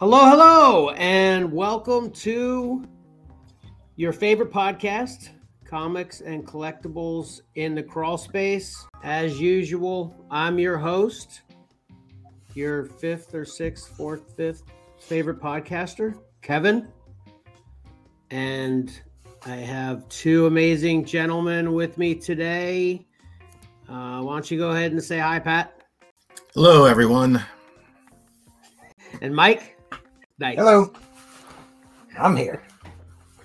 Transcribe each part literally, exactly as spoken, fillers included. Hello, hello, and welcome to your favorite podcast, Comics and Collectibles in the Crawl Space. As usual, I'm your host, your fifth or sixth, fourth, fifth favorite podcaster, Kevin. And I have two amazing gentlemen with me today. Uh, why don't you go ahead and say hi, Pat? Hello, everyone. And Mike? Nice. Hello. I'm here.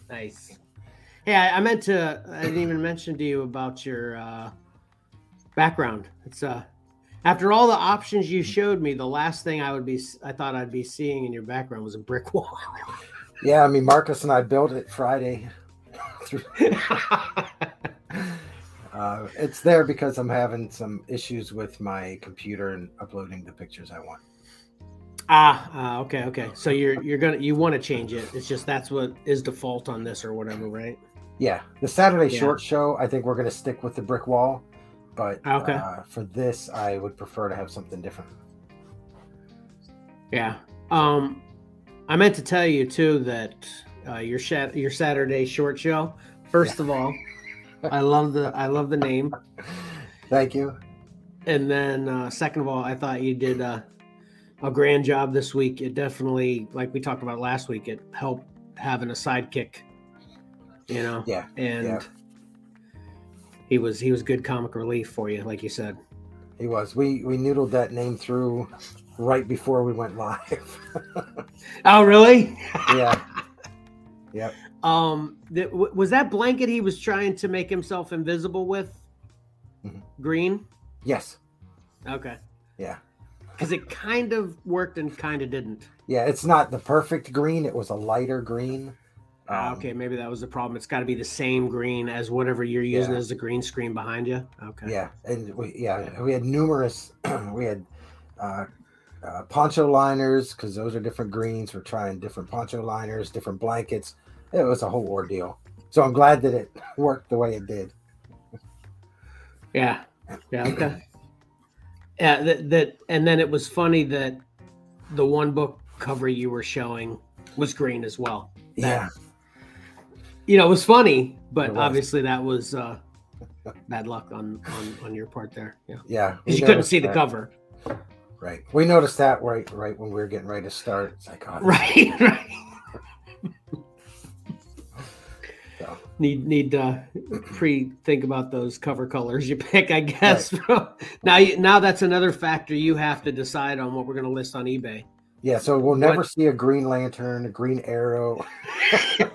Nice. Hey, I, I meant to, I didn't even mention to you about your uh, background. It's uh, after all the options you showed me, the last thing I would be, I thought I'd be seeing in your background was a brick wall. Yeah, I mean, Marcus and I built it Friday. uh, it's there because I'm having some issues with my computer and uploading the pictures I want. Ah, uh, okay, okay. So you're you're gonna you want to change it. It's just that's what is default on this or whatever, right? Yeah, the Saturday yeah. short show. I think we're gonna stick with the brick wall, but okay. uh, for this, I would prefer to have something different. Yeah, um, I meant to tell you too that uh, your shat- your Saturday short show. First yeah. of all, I love the I love the name. Thank you. And then uh, second of all, I thought you did. Uh, A grand job this week. It definitely, like we talked about last week, it helped having a sidekick, you know. Yeah, and yeah. he was he was good comic relief for you, like you said. He was. We we noodled that name through right before we went live. Oh, really? Yeah. Yep. Um, th- was that blanket he was trying to make himself invisible with? Mm-hmm. Green? Yes. Okay. Yeah. Because it kind of worked and kind of didn't. Yeah, it's not the perfect green. It was a lighter green. Um, ah, okay, maybe that was the problem. It's got to be the same green as whatever you're using yeah. as the green screen behind you. Okay. Yeah, and we, yeah, we had numerous. we had uh, uh, poncho liners because those are different greens. We're trying different poncho liners, different blankets. It was a whole ordeal. So I'm glad that it worked the way it did. Yeah. Yeah. Okay. Yeah, that, that and then it was funny that the one book cover you were showing was green as well. That, yeah, you know, it was funny, but was. obviously that was uh, bad luck on, on, on your part there. Yeah, yeah, because you couldn't see that. the cover. Right, we noticed that right right when we were getting ready to start. It's like, oh, right, right. So. Need need to pre think about those cover colors you pick, I guess. Right. now you, now that's another factor you have to decide on what we're going to list on eBay. Yeah, so we'll never what? see a Green Lantern, a Green Arrow,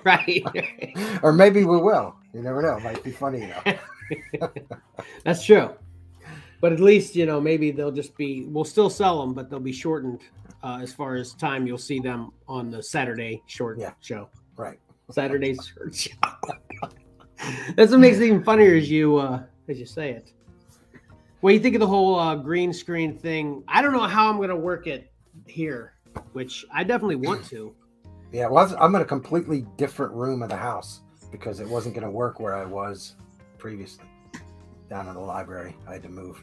right? Or maybe we will. You never know. It might be funny enough. That's true. But at least you know maybe they'll just be. We'll still sell them, but they'll be shortened uh, as far as time. You'll see them on the Saturday short yeah. show. Right. Saturday short show. That's what makes it even funnier as you uh, as you say it. Well, you think of the whole uh, green screen thing. I don't know how I'm going to work it here, which I definitely want to. Yeah, well, I'm in a completely different room of the house because it wasn't going to work where I was previously down in the library. I had to move.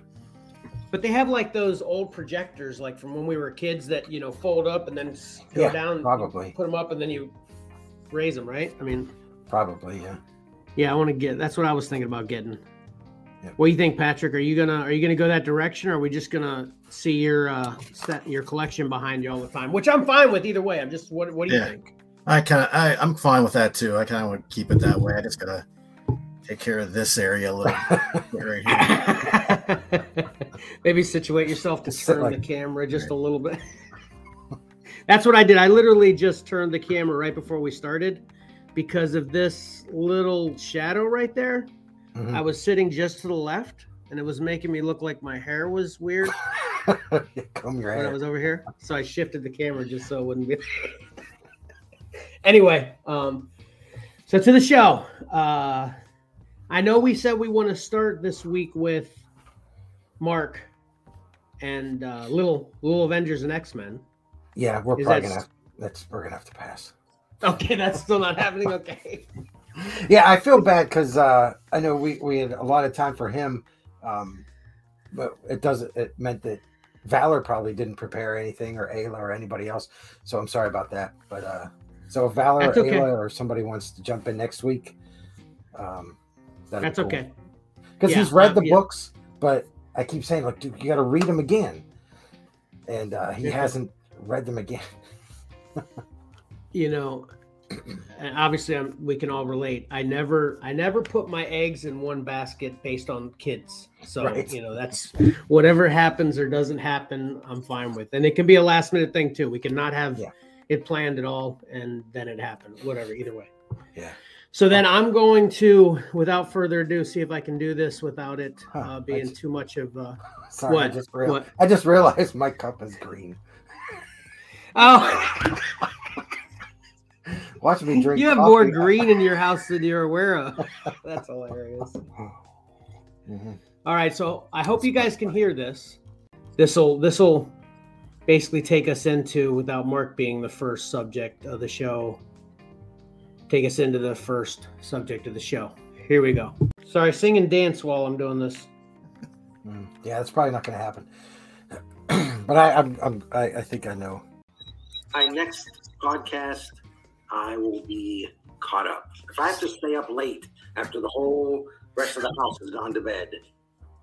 But they have like those old projectors, like from when we were kids, that you know fold up and then go yeah, down, probably put them up, and then you raise them, right? I mean, probably, yeah. Yeah, I want to get. That's what I was thinking about getting. Yep. What do you think, Patrick? Are you gonna Are you gonna go that direction, or are we just gonna see your uh, set, your collection behind you all the time? Which I'm fine with either way. I'm just what What do yeah. you think? I kind of I I'm fine with that too. I kind of want to keep it that way. I just gotta take care of this area a little bit right here. Maybe situate yourself to turn like, the camera just right. a little bit. That's what I did. I literally just turned the camera right before we started. Because of this little shadow right there, mm-hmm. I was sitting just to the left, and it was making me look like my hair was weird Comb your when hair. I was over here. So I shifted the camera just so it wouldn't be. Anyway, um, so to the show. Uh, I know we said we want to start this week with Mark and uh, Little Little Avengers and X-Men. Yeah, we're Is probably that gonna have, that's we're gonna have to pass. Okay, that's still not happening. Okay. Yeah, I feel bad because uh, I know we, we had a lot of time for him, um, but it doesn't. It meant that Valor probably didn't prepare anything, or Ayla or anybody else. So I'm sorry about that. But uh, so if Valor that's or okay. Ayla or somebody wants to jump in next week, um, that's cool. Okay. Because yeah, he's read um, the yeah. books, but I keep saying, like, dude, you got to read them again. And uh, he yeah. hasn't read them again. You know, and obviously I'm, we can all relate. I never, I never put my eggs in one basket based on kids. So, right. you know, that's whatever happens or doesn't happen, I'm fine with. And it can be a last minute thing too. We cannot have yeah. it planned at all. And then it happened, whatever, either way. Yeah. So then I'm going to, without further ado, see if I can do this without it huh, uh, being just, too much of uh, sorry, what? I just real, what? I just realized my cup is green. Oh, watch me drink. You have coffee. More green in your house than you're aware of. That's hilarious. Mm-hmm. All right, so I hope you guys can hear this. This'll this'll basically take us into, without Mark being the first subject of the show. Take us into the first subject of the show. Here we go. Sorry, sing and dance while I'm doing this. Yeah, that's probably not going to happen. But I, I'm, I'm, I, I think I know. My next podcast, I will be caught up. If I have to stay up late after the whole rest of the house has gone to bed,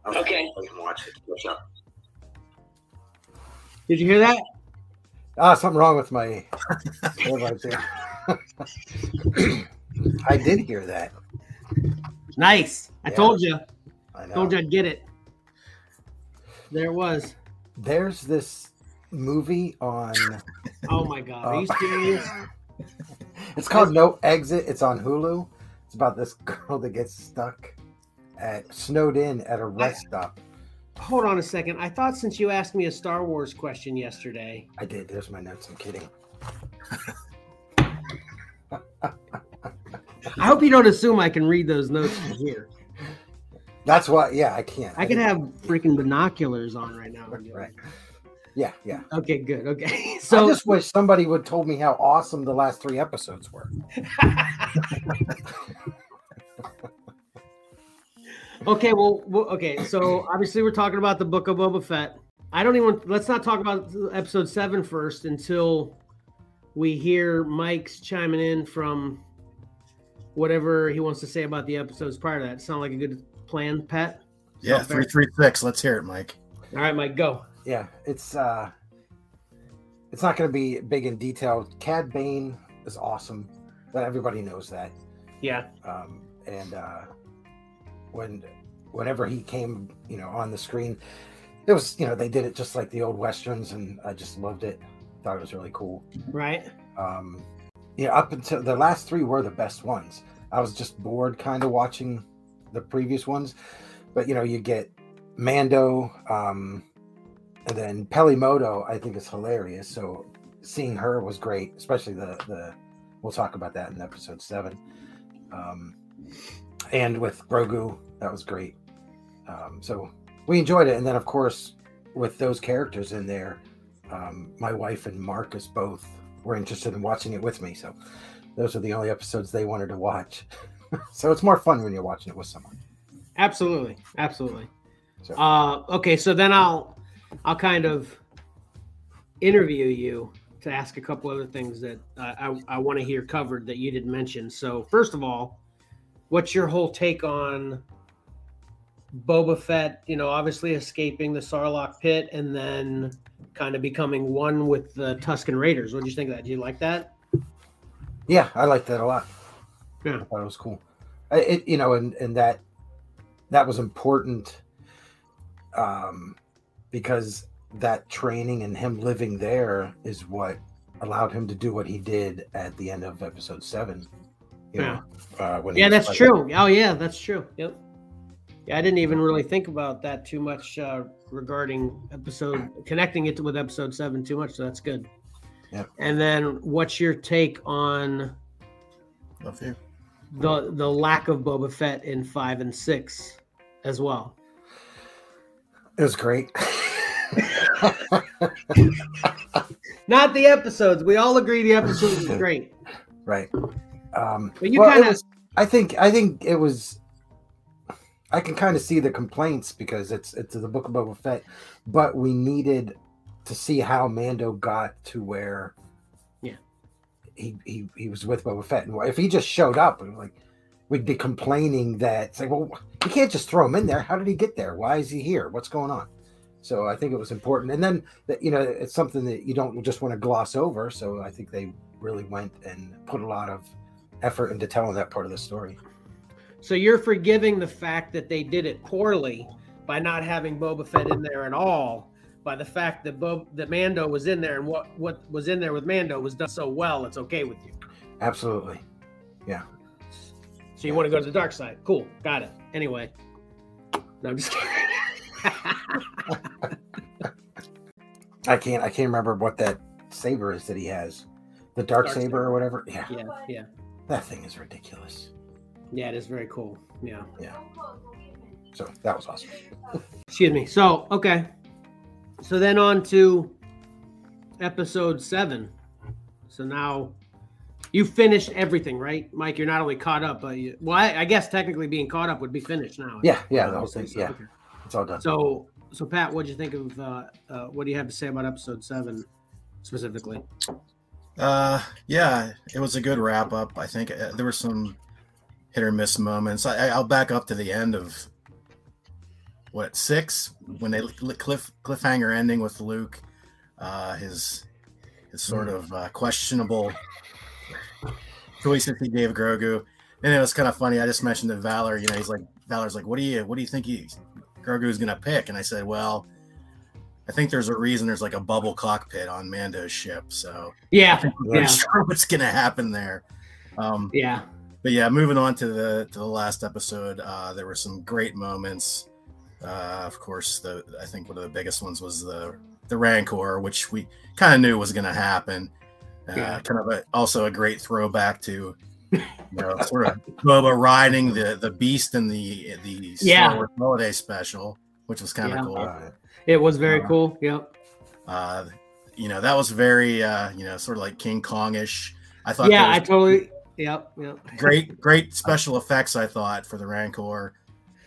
I'll okay, I can watch it. What's up? Did you hear that? Ah, oh, something wrong with my. I did hear that. Nice. I yeah. told you. I know. Told you I'd get it. There it was. There's this movie on. Oh my God! Are you serious? It's called No Exit. It's on Hulu. It's about this girl that gets stuck at snowed in at a rest I, stop. Hold on a second. I thought since you asked me a Star Wars question yesterday, I did. There's my notes. I'm kidding. I hope you don't assume I can read those notes from here. That's why, yeah, I can't. I, I can have freaking binoculars on right now. Right. Yeah, yeah. Okay, good. Okay. So I just wish somebody would told me how awesome the last three episodes were. Okay, well, well, okay. So obviously we're talking about the Book of Boba Fett. I don't even, let's not talk about episode seven first until we hear Mike's chiming in from whatever he wants to say about the episodes prior to that. Sound like a good plan, Pat? Is yeah, three three six. Let's hear it, Mike. All right, Mike, go. Yeah, it's uh, it's not going to be big in detail. Cad Bane is awesome. But everybody knows that. Yeah. Um, and uh, when whenever he came, you know, on the screen, it was, you know, they did it just like the old westerns, and I just loved it. Thought it was really cool. Right. Um, yeah, up until the last three were the best ones. I was just bored kind of watching the previous ones. But, you know, you get Mando, um, and then Pelli Motto, I think, is hilarious. So seeing her was great, especially the, the we'll talk about that in episode seven. Um, and with Grogu, that was great. Um, so we enjoyed it. And then, of course, with those characters in there, Um, my wife and Marcus both were interested in watching it with me, so those are the only episodes they wanted to watch. So it's more fun when you're watching it with someone. Absolutely, absolutely. So. Uh, okay, so then I'll I'll kind of interview you to ask a couple other things that uh, I I want to hear covered that you didn't mention. So first of all, what's your whole take on Boba Fett? You know, obviously escaping the Sarlacc pit and then kind of becoming one with the Tusken Raiders. What do you think of that? Do you like that? Yeah, I liked that a lot. Yeah, I thought it was cool. It, you know, and and that that was important um, because that training and him living there is what allowed him to do what he did at the end of episode seven. You yeah, know, uh, when yeah, that's true. That. Oh yeah, that's true. Yep. Yeah, I didn't even really think about that too much uh, regarding episode, connecting it to, with episode seven too much, so that's good. Yeah. And then what's your take on the, the lack of Boba Fett in five and six as well? It was great. Not the episodes. We all agree the episodes were great. Right. Um, but you well, kind of... I think, I think it was... I can kind of see the complaints because it's it's the Book of Boba Fett, but we needed to see how Mando got to where yeah he he, he was with Boba Fett. And if he just showed up, and like we'd be complaining that, say, well, you can't just throw him in there. How did he get there? Why is he here? What's going on? So I think it was important. And then, you know, it's something that you don't just want to gloss over. So I think they really went and put a lot of effort into telling that part of the story. So you're forgiving the fact that they did it poorly by not having Boba Fett in there at all, by the fact that Bo- that Mando was in there, and what, what was in there with Mando was done so well, it's okay with you. Absolutely. Yeah. So you yeah. want to go to the dark side. Cool. Got it. Anyway. No, I'm just kidding. I can't I can't remember what that saber is that he has. The dark, dark saber, saber or whatever. Yeah. Yeah. Yeah. That thing is ridiculous. Yeah, it is very cool. Yeah. Yeah. So that was awesome. Excuse me. So okay. So then on to episode seven. So now you finished everything, right, Mike? You're not only caught up, but you, well, I, I guess technically being caught up would be finished now. Yeah, yeah, the whole thing. So, yeah, okay. It's all done. So, so Pat, what'd you think of? Uh, uh, what do you have to say about episode seven specifically? Uh, yeah, it was a good wrap up. I think uh, there were some hit or miss moments. I, I'll back up to the end of what six when they cliff cliffhanger ending with Luke, uh, his his sort mm. of uh, questionable choices he gave Grogu. And it was kind of funny. I just mentioned that Valor, you know, he's like, Valor's like, what do you, what do you think he's, Grogu's going to pick? And I said, well, I think there's a reason there's like a bubble cockpit on Mando's ship. So yeah, I'm not yeah. sure what's going to happen there. Um, yeah. But yeah, moving on to the, to the last episode, uh, there were some great moments. Uh, of course, the, I think one of the biggest ones was the, the Rancor, which we kind of knew was going to happen. Uh, yeah. Kind of a, also a great throwback to, you know, sort of Boba riding the, the beast in the the yeah. Star Wars holiday special, which was kind of yeah. cool. Uh, it was very uh, cool. Yep. Uh, you know, that was very uh, you know, sort of like King Kong-ish. I thought. Yeah, I totally. Yep. Yep. Great, great special effects. I thought for the Rancor.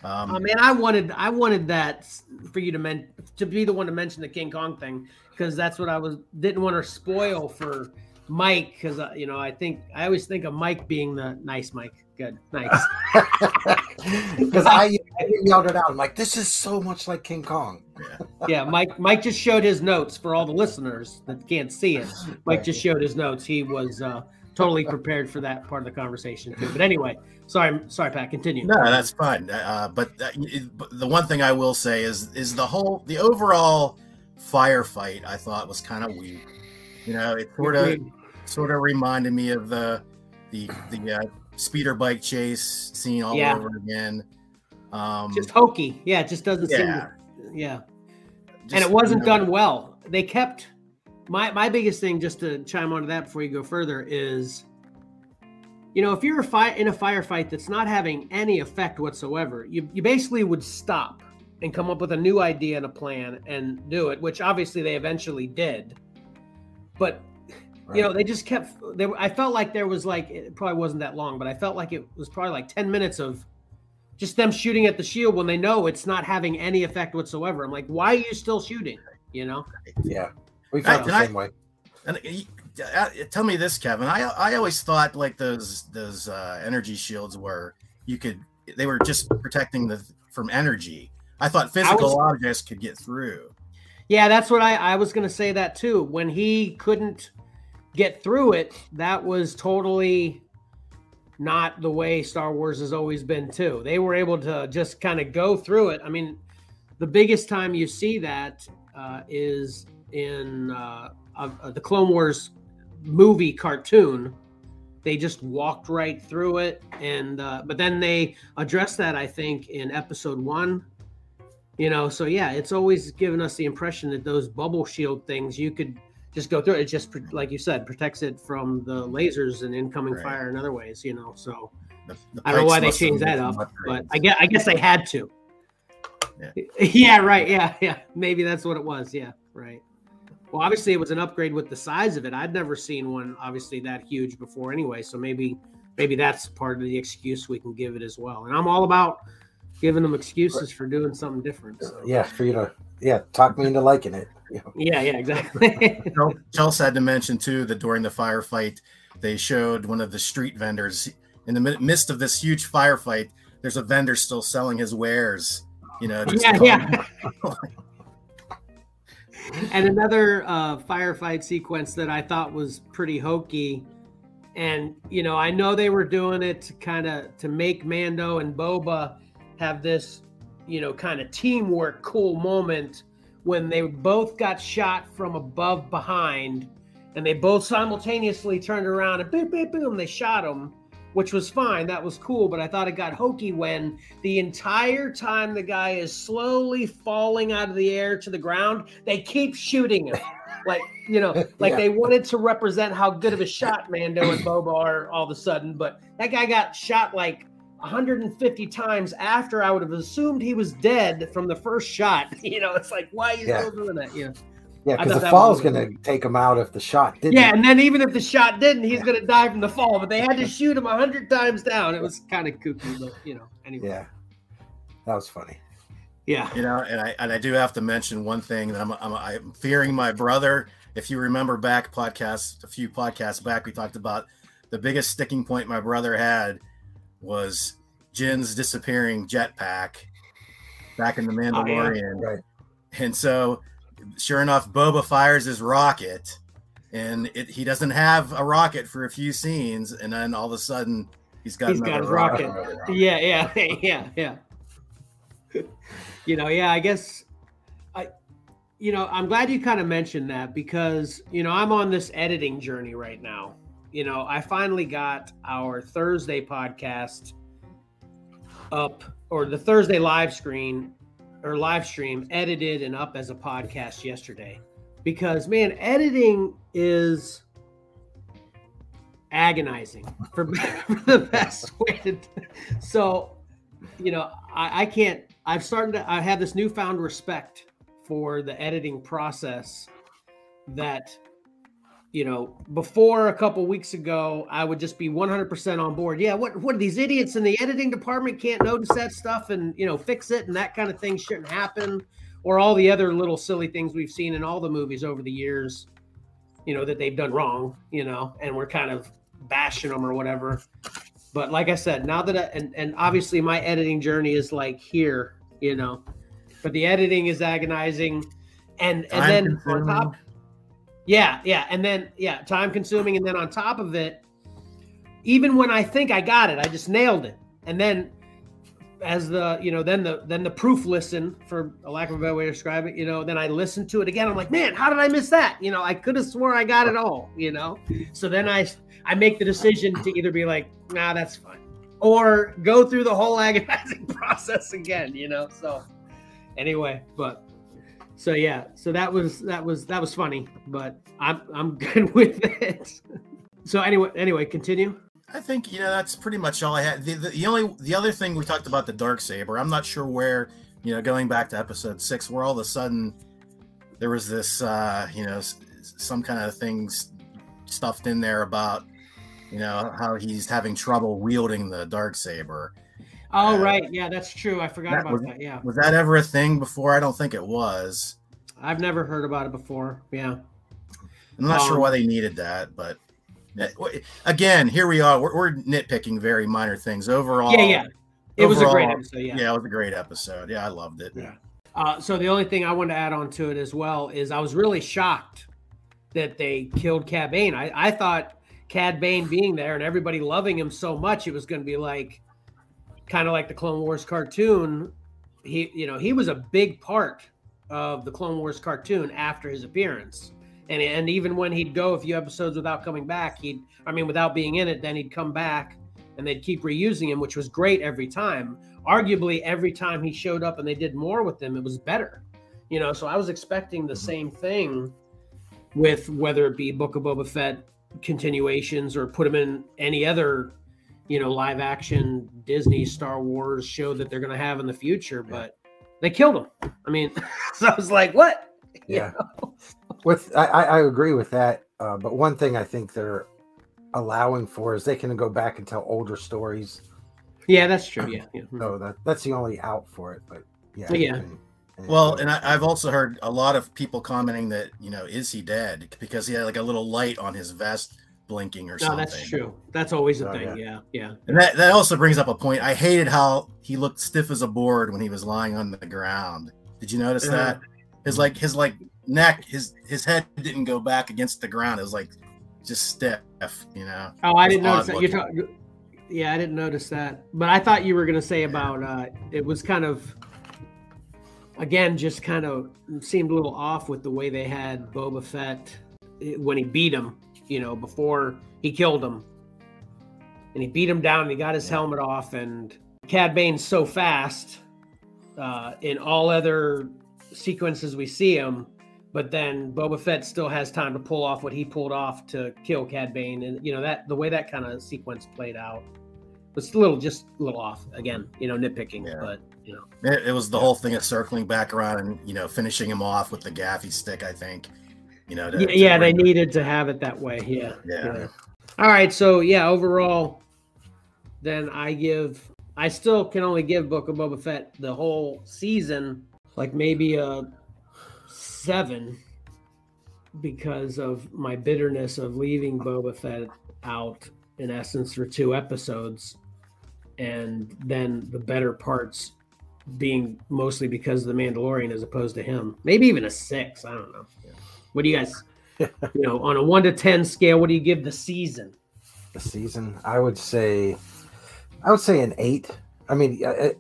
Um, oh man, I wanted I wanted that for you to men- to be the one to mention the King Kong thing, because that's what I was didn't want to spoil for Mike, because uh, you know, I think I always think of Mike being the nice Mike. Good, nice. Because I, I yelled it out. I'm like, this is so much like King Kong. Yeah. yeah, Mike. Mike just showed his notes for all the listeners that can't see it. Mike just showed his notes. He was uh, totally prepared for that part of the conversation too. But anyway, sorry, sorry, Pat. Continue. No, that's fine. Uh, but that, it, the one thing I will say is is the whole the overall firefight I thought was kind of weak. You know, it sort of. Weird. Sort of reminded me of the the the uh, speeder bike chase scene all yeah. over again. Um, just hokey, yeah. It just doesn't yeah. seem, to, yeah. Just, and it wasn't you know, done well. They kept my my biggest thing. Just to chime onto that before you go further is, you know, if you're a fi- in a firefight that's not having any effect whatsoever, you you basically would stop and come up with a new idea and a plan and do it, which obviously they eventually did, but. Right. You know, they just kept, they were, I felt like there was like, it probably wasn't that long, but I felt like it was probably like ten minutes of just them shooting at the shield when they know it's not having any effect whatsoever. I'm like, why are you still shooting? You know? Yeah. We felt the same I, way. And uh, tell me this, Kevin, I I always thought like those, those uh, energy shields were, you could, they were just protecting the from energy. I thought physical I was, objects could get through. Yeah. That's what I, I was going to say that too. When he couldn't get through it, that was totally not the way Star Wars has always been too. They were able to just kind of go through it. I mean, the biggest time you see that uh, is in uh, uh, the Clone Wars movie cartoon. They just walked right through it, and uh, but then they addressed that, I think, in episode one. You know, so yeah, it's always given us the impression that those bubble shield things, you could just go through it. It just, like you said, protects it from the lasers and incoming right. fire and other ways, you know. So the, the I don't know why they changed that up, but I guess, I guess they had to. Yeah. yeah, right. Yeah, yeah. Maybe that's what it was. Yeah, right. Well, obviously it was an upgrade with the size of it. I'd never seen one, obviously, that huge before anyway. So maybe maybe that's part of the excuse we can give it as well. And I'm all about giving them excuses for doing something different. So. Yeah, for you to yeah talk me into liking it. You know. Yeah, yeah, exactly. Chelsea had to mention too that during the firefight, they showed one of the street vendors in the midst of this huge firefight. There's a vendor still selling his wares. You know, just yeah, yeah. And another uh, firefight sequence that I thought was pretty hokey. And, you know, I know they were doing it to kind of to make Mando and Boba have this, you know, kind of teamwork cool moment when they both got shot from above behind and they both simultaneously turned around and boom, boom, boom, they shot him, which was fine. That was cool. But I thought it got hokey when the entire time the guy is slowly falling out of the air to the ground, they keep shooting him. Like, you know, like yeah. they wanted to represent how good of a shot Mando and Boba are all of a sudden. But that guy got shot like one hundred fifty times after I would have assumed he was dead from the first shot. You know, it's like, why are you yeah. still doing that? You know? Yeah, because the fall's going to take him out if the shot didn't. Yeah, and then even if the shot didn't, he's yeah. going to die from the fall. But they had to shoot him one hundred times down. It was kind of kooky, but, you know, anyway. Yeah, that was funny. Yeah, you know, and I and I do have to mention one thing that I'm I'm, I'm fearing my brother. If you remember back podcasts, a few podcasts back, we talked about the biggest sticking point my brother had was Jin's disappearing jetpack back in The Mandalorian. Oh, yeah. Right. And so, sure enough, Boba fires his rocket, and it, he doesn't have a rocket for a few scenes, and then all of a sudden he's got he's got a rocket. rocket. Yeah, yeah, yeah, yeah. You know, yeah, I guess I, you know, I'm glad you kind of mentioned that because, you know, I'm on this editing journey right now. You know, I finally got our Thursday podcast up, or the Thursday live screen or live stream edited and up as a podcast yesterday because, man, editing is agonizing for, for the best way to, so, you know, I, I can't, I've started to, I have this newfound respect for the editing process that, you know, before a couple weeks ago, I would just be one hundred percent on board. Yeah. What, what these idiots in the editing department can't notice that stuff and, you know, fix it. And that kind of thing shouldn't happen, or all the other little silly things we've seen in all the movies over the years, you know, that they've done wrong, you know, and we're kind of bashing them or whatever. But like I said, now that I, and, and obviously my editing journey is like here, you know, but the editing is agonizing. And, and time then consuming. on top, yeah, yeah. And then, yeah, time consuming. And then on top of it, even when I think I got it, I just nailed it. And then as the, you know, then the, then the proof listen, for a lack of a better way to describe it, you know, then I listened to it again. I'm like, man, how did I miss that? You know, I could have swore I got it all, you know? So then I, I make the decision to either be like, nah, that's fine, or go through the whole agonizing process again, you know? So anyway, but so, yeah, so that was, that was, that was funny, but I'm, I'm good with it. So anyway, anyway, continue. I think, you know, that's pretty much all I had. The, the, the only, the other thing we talked about, the Darksaber, I'm not sure where, you know, going back to episode six, where all of a sudden there was this, uh, you know, some kind of things stuffed in there about, you know, how he's having trouble wielding the Darksaber. Oh, uh, right. Yeah, that's true. I forgot that, about was, that. Yeah. Was that ever a thing before? I don't think it was. I've never heard about it before. Yeah. I'm not um, sure why they needed that, but again, here we are. We're, we're nitpicking very minor things overall. Yeah, yeah. It overall, was a great episode. Yeah. Yeah, it was a great episode. Yeah, I loved it. Yeah. Uh, so the only thing I wanted to add on to it as well is I was really shocked that they killed Cad Bane. I, I thought Cad Bane being there and everybody loving him so much, it was going to be like, kind of like the Clone Wars cartoon. He, you know, he was a big part of the Clone Wars cartoon after his appearance. And, and even when he'd go a few episodes without coming back, he'd, I mean, without being in it, then he'd come back and they'd keep reusing him, which was great every time. Arguably every time he showed up and they did more with him, it was better, you know? So I was expecting the same thing with whether it be Book of Boba Fett continuations or put them in any other, you know, live action Disney Star Wars show that they're going to have in the future, but they killed him. I mean, so I was like, what? Yeah. You know? With, I, I agree with that. Uh, but one thing I think they're allowing for is they can go back and tell older stories Yeah, that's true. Yeah, yeah. So that that's the only out for it, but yeah. Yeah. And, and well, and I, I've also heard a lot of people commenting that, you know, is he dead? Because he had like a little light on his vest blinking or no, something. No, that's true. That's always a oh, thing. Yeah. yeah, yeah. And that that also brings up a point. I hated how he looked stiff as a board when he was lying on the ground. Did you notice uh, that? His like his like neck, his his head didn't go back against the ground. It was like just stiff, you know. Oh, I didn't notice that. You're talking. Yeah, I didn't notice that, but I thought you were going to say about uh, it was kind of, again, just kind of seemed a little off with the way they had Boba Fett when he beat him, you know, before he killed him. And he beat him down and he got his helmet off, and Cad Bane's so fast uh, in all other sequences we see him, but then Boba Fett still has time to pull off what he pulled off to kill Cad Bane. And, you know, that the way that kind of sequence played out. It's a little, just a little off again, you know, nitpicking, yeah. but you know, it, it was the whole thing of circling back around and, you know, finishing him off with the gaffy stick, I think, you know, to, yeah, to yeah they it. needed to have it that way. Yeah. Yeah. yeah. All right. So yeah, overall, then I give, I still can only give Book of Boba Fett the whole season, like maybe a seven, because of my bitterness of leaving Boba Fett out in essence for two episodes. And then the better parts being mostly because of The Mandalorian as opposed to him. Maybe even a six. I don't know. What do you guys, you know, on a one to ten scale, what do you give the season? The season, I would say, I would say an eight. I mean, I,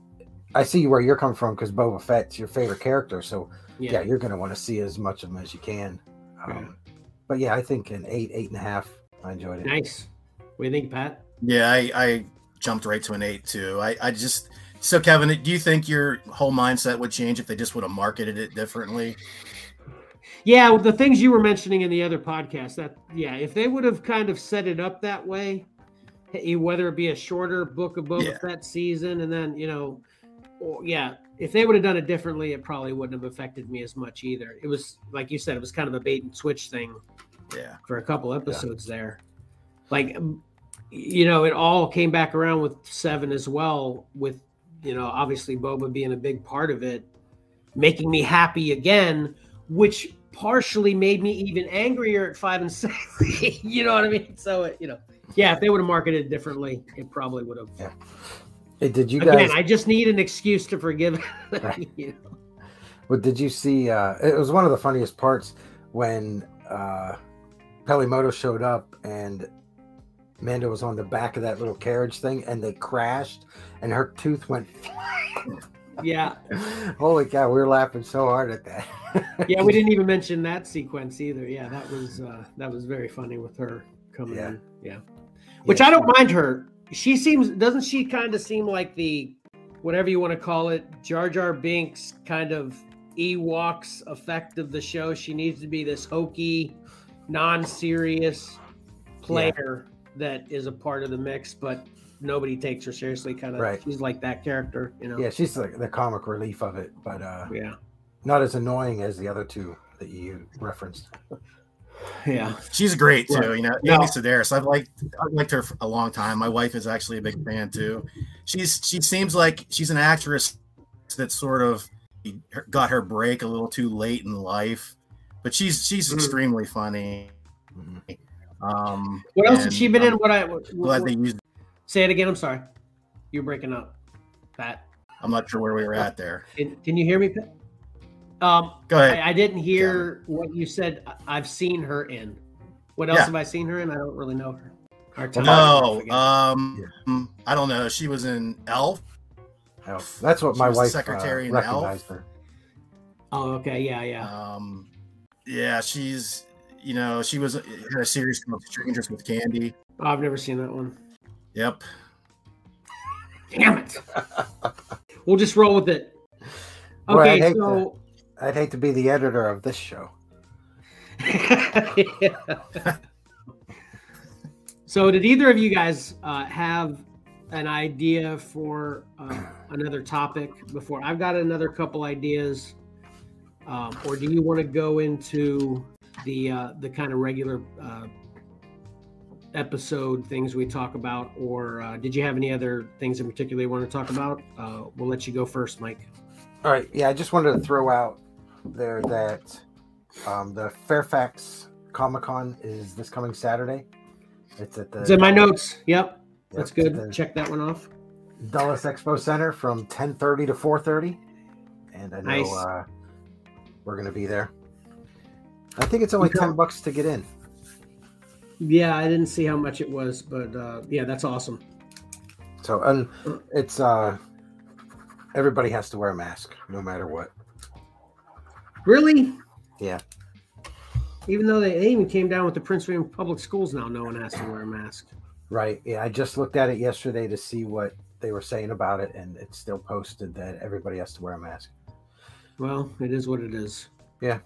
I see where you're coming from because Boba Fett's your favorite character. So yeah, yeah you're going to want to see as much of him as you can. Um, yeah. But yeah, I think an eight, eight and a half. I enjoyed it. Nice. What do you think, Pat? Yeah, I, I jumped right to an eight too. I, I just so Kevin, do you think your whole mindset would change if they just would have marketed it differently? Yeah, the things you were mentioning in the other podcast. That yeah, if they would have kind of set it up that way, whether it be a shorter Book of Boba yeah. Fett season, and then you know, or, yeah, if they would have done it differently, it probably wouldn't have affected me as much either. It was like you said, it was kind of a bait and switch thing. Yeah, for a couple episodes yeah. there, like. You know, it all came back around with seven as well, with, you know, obviously Boba being a big part of it, making me happy again, which partially made me even angrier at five and six. You know what I mean? So, it, you know, yeah, if they would have marketed it differently, it probably would have. Yeah. Hey, did you guys... Again, I just need an excuse to forgive. You know? Well, did you see, uh, it was one of the funniest parts when uh, Pelli Motto showed up and Mando was on the back of that little carriage thing, and they crashed, and her tooth went. Yeah. Holy cow, we were laughing so hard at that. Yeah, we didn't even mention that sequence either. Yeah, that was uh, that was very funny with her coming yeah. in. Yeah. Which yeah. I don't mind her. She seems doesn't she kind of seem like the whatever you want to call it, Jar Jar Binks kind of Ewoks effect of the show. She needs to be this hokey, non-serious player. Yeah. That is a part of the mix, but nobody takes her seriously. Kind of, right. She's like that character, you know. Yeah, she's like the comic relief of it, but uh, yeah, not as annoying as the other two that you referenced. Yeah, she's great too. Right. You know, no. Amy Sedaris. I've liked, I've liked her for a long time. My wife is actually a big fan too. She's she seems like she's an actress that sort of got her break a little too late in life, but she's she's mm. extremely funny. Mm-hmm. Um, what else has she been I'm in? What I what, glad what, they used. Say it again. I'm sorry, you're breaking up, Pat. I'm not sure where we were at there. Can, can you hear me, Pat? Um, Go ahead. I, I didn't hear yeah. what you said. I've seen her in. What else yeah. have I seen her in? I don't really know her. Our time no, I um, yeah. I don't know. She was in Elf. Elf. That's what she my wife secretary uh, recognized in Elf. Her. Oh, okay. Yeah, yeah. Um, yeah, she's. You know, she was in a series called Strangers with Candy. Oh, I've never seen that one. Yep. Damn it. We'll just roll with it. Okay, well, I'd so... To, I'd hate to be the editor of this show. So did either of you guys uh, have an idea for uh, another topic before? I've got another couple ideas. Um, or do you want to go into... the uh the kind of regular uh episode things we talk about, or uh, did you have any other things in particular you want to talk about? Uh, we'll let you go first, Mike. All right. Yeah, I just wanted to throw out there that um, the Fairfax Comic Con is this coming Saturday. It's at the. It's in my notes. Yep, yep that's good. Check that one off. Dulles Expo Center from ten thirty to four thirty, and I know nice. uh, we're going to be there. I think it's only ten bucks to get in. Yeah, I didn't see how much it was, but uh, yeah, that's awesome. So, and it's uh, everybody has to wear a mask, no matter what. Really? Yeah. Even though they, they even came down with the Prince William Public Schools now, no one has to wear a mask. Right. Yeah, I just looked at it yesterday to see what they were saying about it, and it's still posted that everybody has to wear a mask. Well, it is what it is. Yeah.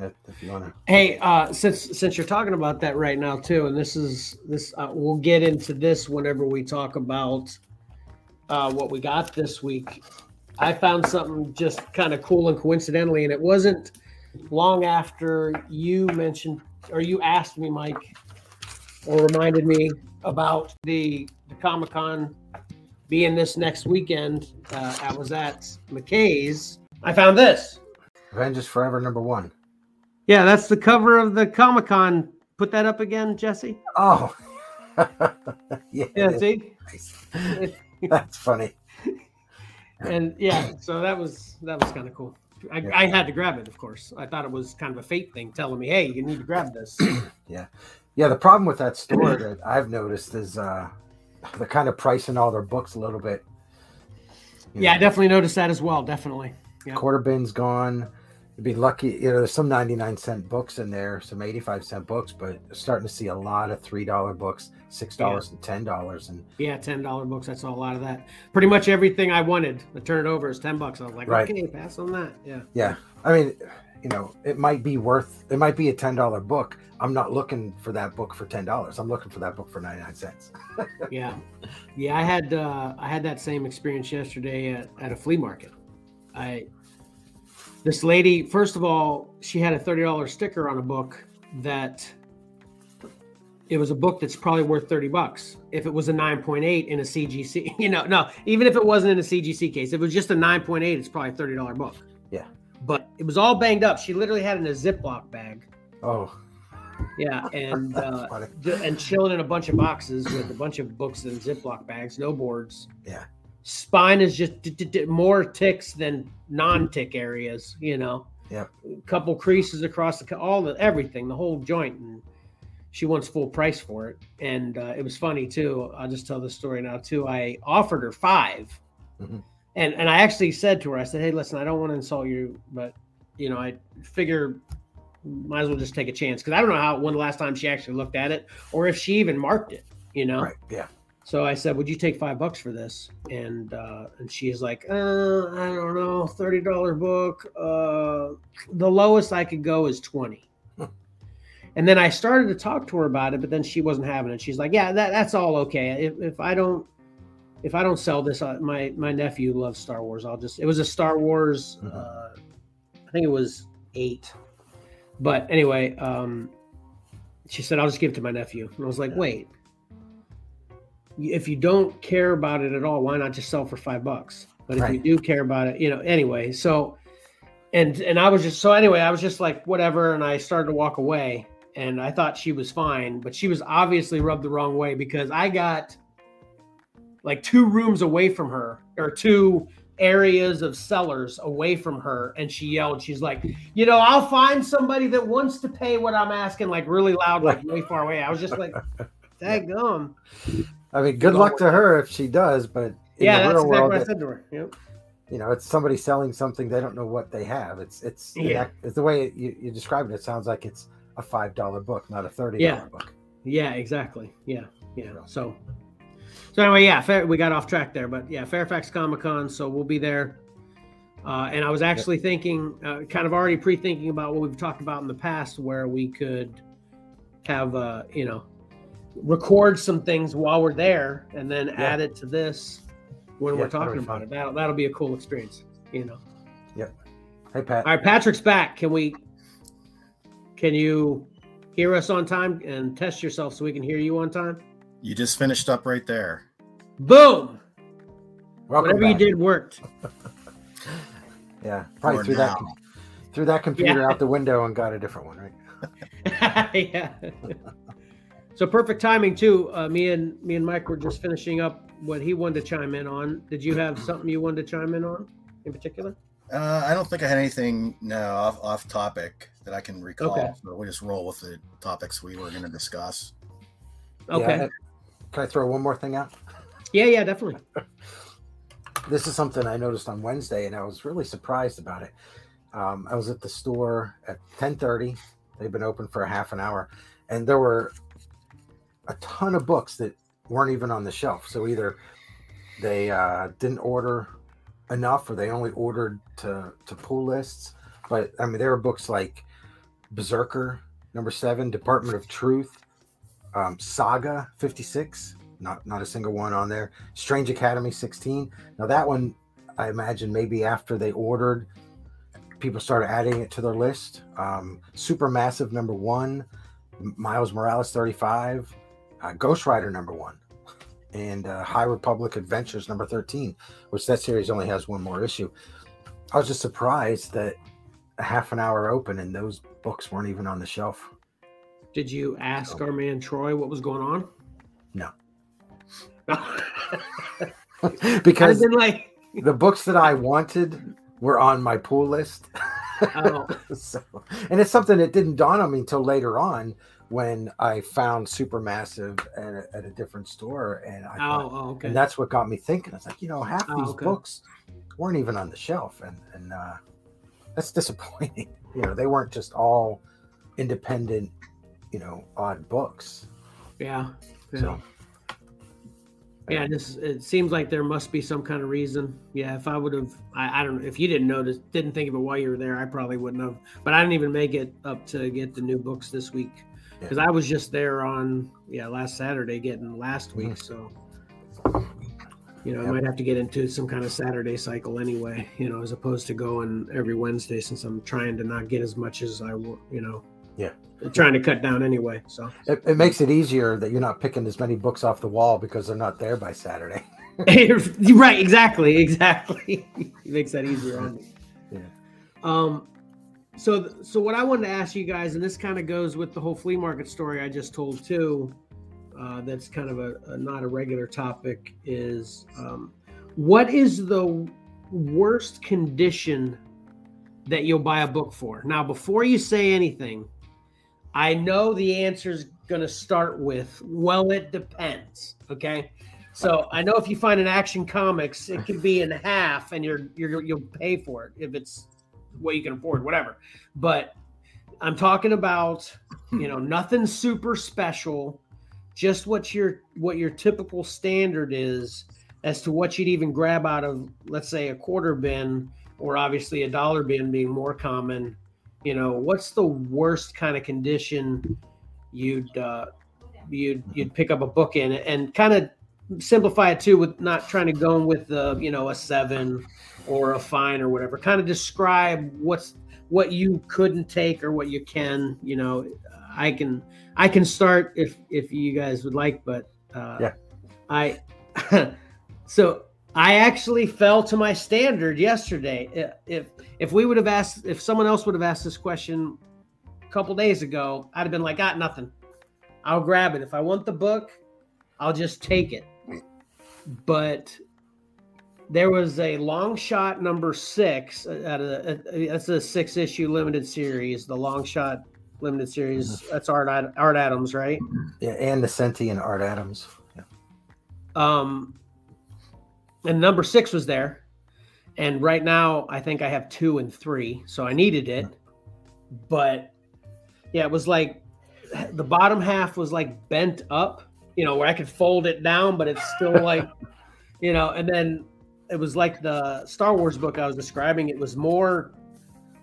If you want to. Hey, uh, since since you're talking about that right now too, and this is this, uh, we'll get into this whenever we talk about uh, what we got this week. I found something just kind of cool and coincidentally, and it wasn't long after you mentioned or you asked me, Mike, or reminded me about the, the Comic-Con being this next weekend. Uh, I was at McKay's. I found this Avengers Forever number one. Yeah, that's the cover of the Comic-Con. Put that up again, Jesse. Oh, yeah. Yeah, see? Nice. That's funny. And yeah, so that was that was kind of cool. I, yeah. I had to grab it, of course. I thought it was kind of a fate thing telling me, hey, you need to grab this. Yeah. Yeah, the problem with that store that I've noticed is uh, they're kind of pricing all their books a little bit. You yeah, know, I definitely noticed that as well, definitely. Yeah. Quarter bin's gone. You'd be lucky, you know, there's some ninety-nine cent books in there, some eighty-five cent books, but starting to see a lot of three dollar books, six dollars yeah. and ten dollars. And yeah, ten dollar books. I saw a lot of that. Pretty much everything I wanted, I turn it over, is ten bucks. I was like, right. Okay, pass on that. Yeah. Yeah. I mean, you know, it might be worth, it might be a ten dollar book. I'm not looking for that book for ten dollars. I'm looking for that book for ninety-nine cents. Yeah. Yeah. I had, uh, I had that same experience yesterday at, at a flea market. I, This lady, first of all, she had a thirty dollar sticker on a book that it was a book that's probably worth thirty bucks. If it was a nine point eight in a C G C, you know, no, even if it wasn't in a C G C case, if it was just a nine point eight, it's probably a thirty dollar book. Yeah. But it was all banged up. She literally had it in a Ziploc bag. Oh. Yeah. And, uh, and chilling in a bunch of boxes with a bunch of books in Ziploc bags, no boards. Yeah. Spine is just d- d- d- more ticks than non-tick areas, you know. Yeah. A couple creases across the co- all the everything, the whole joint, and she wants full price for it. And uh, it was funny too. I'll just tell this story now too. I offered her five, mm-hmm. and and I actually said to her, I said, "Hey, listen, I don't want to insult you, but you know, I figure might as well just take a chance because I don't know how when the last time she actually looked at it or if she even marked it, you know." Right. Yeah. So I said, would you take five bucks for this? And uh, and she's like, uh, I don't know, thirty dollar book. Uh, the lowest I could go is twenty. And then I started to talk to her about it, but then she wasn't having it. She's like, yeah, that, that's all okay. If, if I don't if I don't sell this, I, my, my nephew loves Star Wars. I'll just, it was a Star Wars, mm-hmm. uh, I think it was eight. But anyway, um, she said, I'll just give it to my nephew. And I was like, wait. If you don't care about it at all, why not just sell for five bucks? But right. if you do care about it, you know, anyway, so, and, and I was just, so anyway, I was just like, whatever. And I started to walk away and I thought she was fine, but she was obviously rubbed the wrong way because I got like two rooms away from her or two areas of sellers away from her. And she yelled, she's like, you know, I'll find somebody that wants to pay what I'm asking, like really loud, like way far away. I was just like, daggum. I mean, good luck to her if she does, but in yeah, the real world, that's exactly what I said to her. Yep. You know, it's somebody selling something they don't know what they have. It's it's yeah. it's the way you, you describe it. It sounds like it's a five dollar book, not a thirty dollar yeah. book. Yeah, exactly. Yeah, yeah. So, so anyway, yeah, fair, we got off track there, but yeah, Fairfax Comic Con. So we'll be there. Uh, and I was actually yep. thinking, uh, kind of already pre-thinking about what we've talked about in the past, where we could have, uh, you know. record some things while we're there and then yeah. add it to this when yeah, we're talking about it. That'll, that'll be a cool experience, you know? Yep. Hey, Pat. All right, Patrick's back. Can we, can you, hear us on time and test yourself so we can hear you on time? You just finished up right there. Boom. Welcome Whatever back. You did worked. Yeah, probably threw that, threw that computer yeah. out the window and got a different one, right? Yeah. So perfect timing too. Uh, me and me and Mike were just finishing up what he wanted to chime in on. Did you have something you wanted to chime in on in particular? Uh, I don't think I had anything no off, off topic that I can recall. Okay. So we'll just roll with the topics we were going to discuss. Okay. Yeah, can I throw one more thing out? Yeah, yeah, definitely. This is something I noticed on Wednesday, and I was really surprised about it. Um, I was at the store at ten thirty. They've been open for a half an hour, and there were a ton of books that weren't even on the shelf. So either they uh, didn't order enough, or they only ordered to, to pull lists. But, I mean, there were books like Berserker, number seven, Department of Truth, um, Saga fifty-six. Not not a single one on there. Strange Academy sixteen. Now that one, I imagine maybe after they ordered, people started adding it to their list. Um, Supermassive number one, Miles Morales thirty-five, uh, Ghost Rider number one, and uh, High Republic Adventures number thirteen, which that series only has one more issue. I was just surprised that a half an hour open and those books weren't even on the shelf. Did you ask so. our man Troy what was going on? No. Because been like... the books that I wanted were on my pull list. Oh. So, and it's something that didn't dawn on me until later on when I found Supermassive at a, at a different store, and I oh, thought, oh, okay. and that's what got me thinking. I was like, you know, half oh, these okay. books weren't even on the shelf, and and uh, that's disappointing. You know, they weren't just all independent, you know, odd books. Yeah. yeah. So. Yeah, this, it seems like there must be some kind of reason. Yeah, if I would have, I, I don't know, if you didn't notice, didn't think of it while you were there, I probably wouldn't have. But I didn't even make it up to get the new books this week because yeah. I was just there on, yeah, last Saturday getting last week. So, you know, yeah. I might have to get into some kind of Saturday cycle anyway, you know, as opposed to going every Wednesday since I'm trying to not get as much as I want, you know. Yeah. Trying to cut down anyway, so it, it makes it easier that you're not picking as many books off the wall because they're not there by Saturday. Right, exactly, exactly. It makes that easier on me. Yeah. Um. So, so what I wanted to ask you guys, and this kind of goes with the whole flea market story I just told too. Uh, that's kind of a, a not a regular topic. Is um, what is the worst condition that you'll buy a book for? Now, before you say anything, I know the answer is going to start with, well, it depends. Okay. So I know if you find an Action Comics, it could be in half and you're, you're, you'll pay for it if it's what you can afford, whatever. But I'm talking about, you know, nothing super special, just what your, what your typical standard is as to what you'd even grab out of, let's say, a quarter bin or obviously a dollar bin being more common. You know, what's the worst kind of condition you'd uh, you'd you'd pick up a book in, and kind of simplify it too with not trying to go with the, you know, a seven or a fine or whatever. Kind of describe what's what you couldn't take or what you can. You know, I can I can start if if you guys would like, but uh, yeah, I so. I actually fell to my standard yesterday. If if we would have asked, if someone else would have asked this question a couple days ago, I'd have been like, ah, nothing. I'll grab it. If I want the book, I'll just take it. But there was a Long Shot number six. At a, a, that's a six-issue limited series, the Long Shot limited series. That's Art, Art Adams, right? Yeah, and the sentient Art Adams. Yeah. Um. And number six was there. And right now, I think I have two and three. So I needed it. But yeah, it was like the bottom half was like bent up, you know, where I could fold it down, but it's still like, you know, and then it was like the Star Wars book I was describing. It was more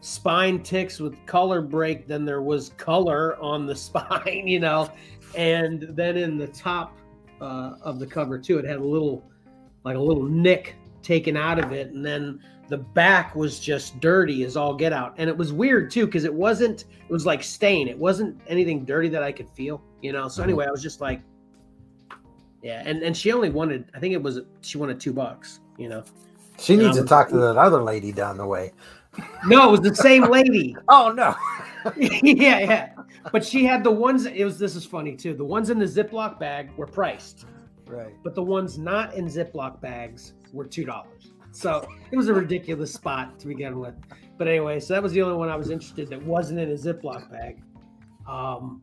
spine ticks with color break than there was color on the spine, you know. And then in the top uh, of the cover, too, it had a little... like a little nick taken out of it, and then the back was just dirty as all get out. And it was weird too, because it wasn't, it was like stain. It wasn't anything dirty that I could feel, you know? So anyway, I was just like, yeah. And, and she only wanted, I think it was, she wanted two bucks, you know? She needs um, to talk to that other lady down the way. No, it was the same lady. Oh no. Yeah. Yeah. But she had the ones, it was, this is funny too. The ones in the Ziploc bag were priced. Right. But the ones not in Ziploc bags were two dollars. So it was a ridiculous spot to begin with. But anyway, so that was the only one I was interested that wasn't in a Ziploc bag. Um,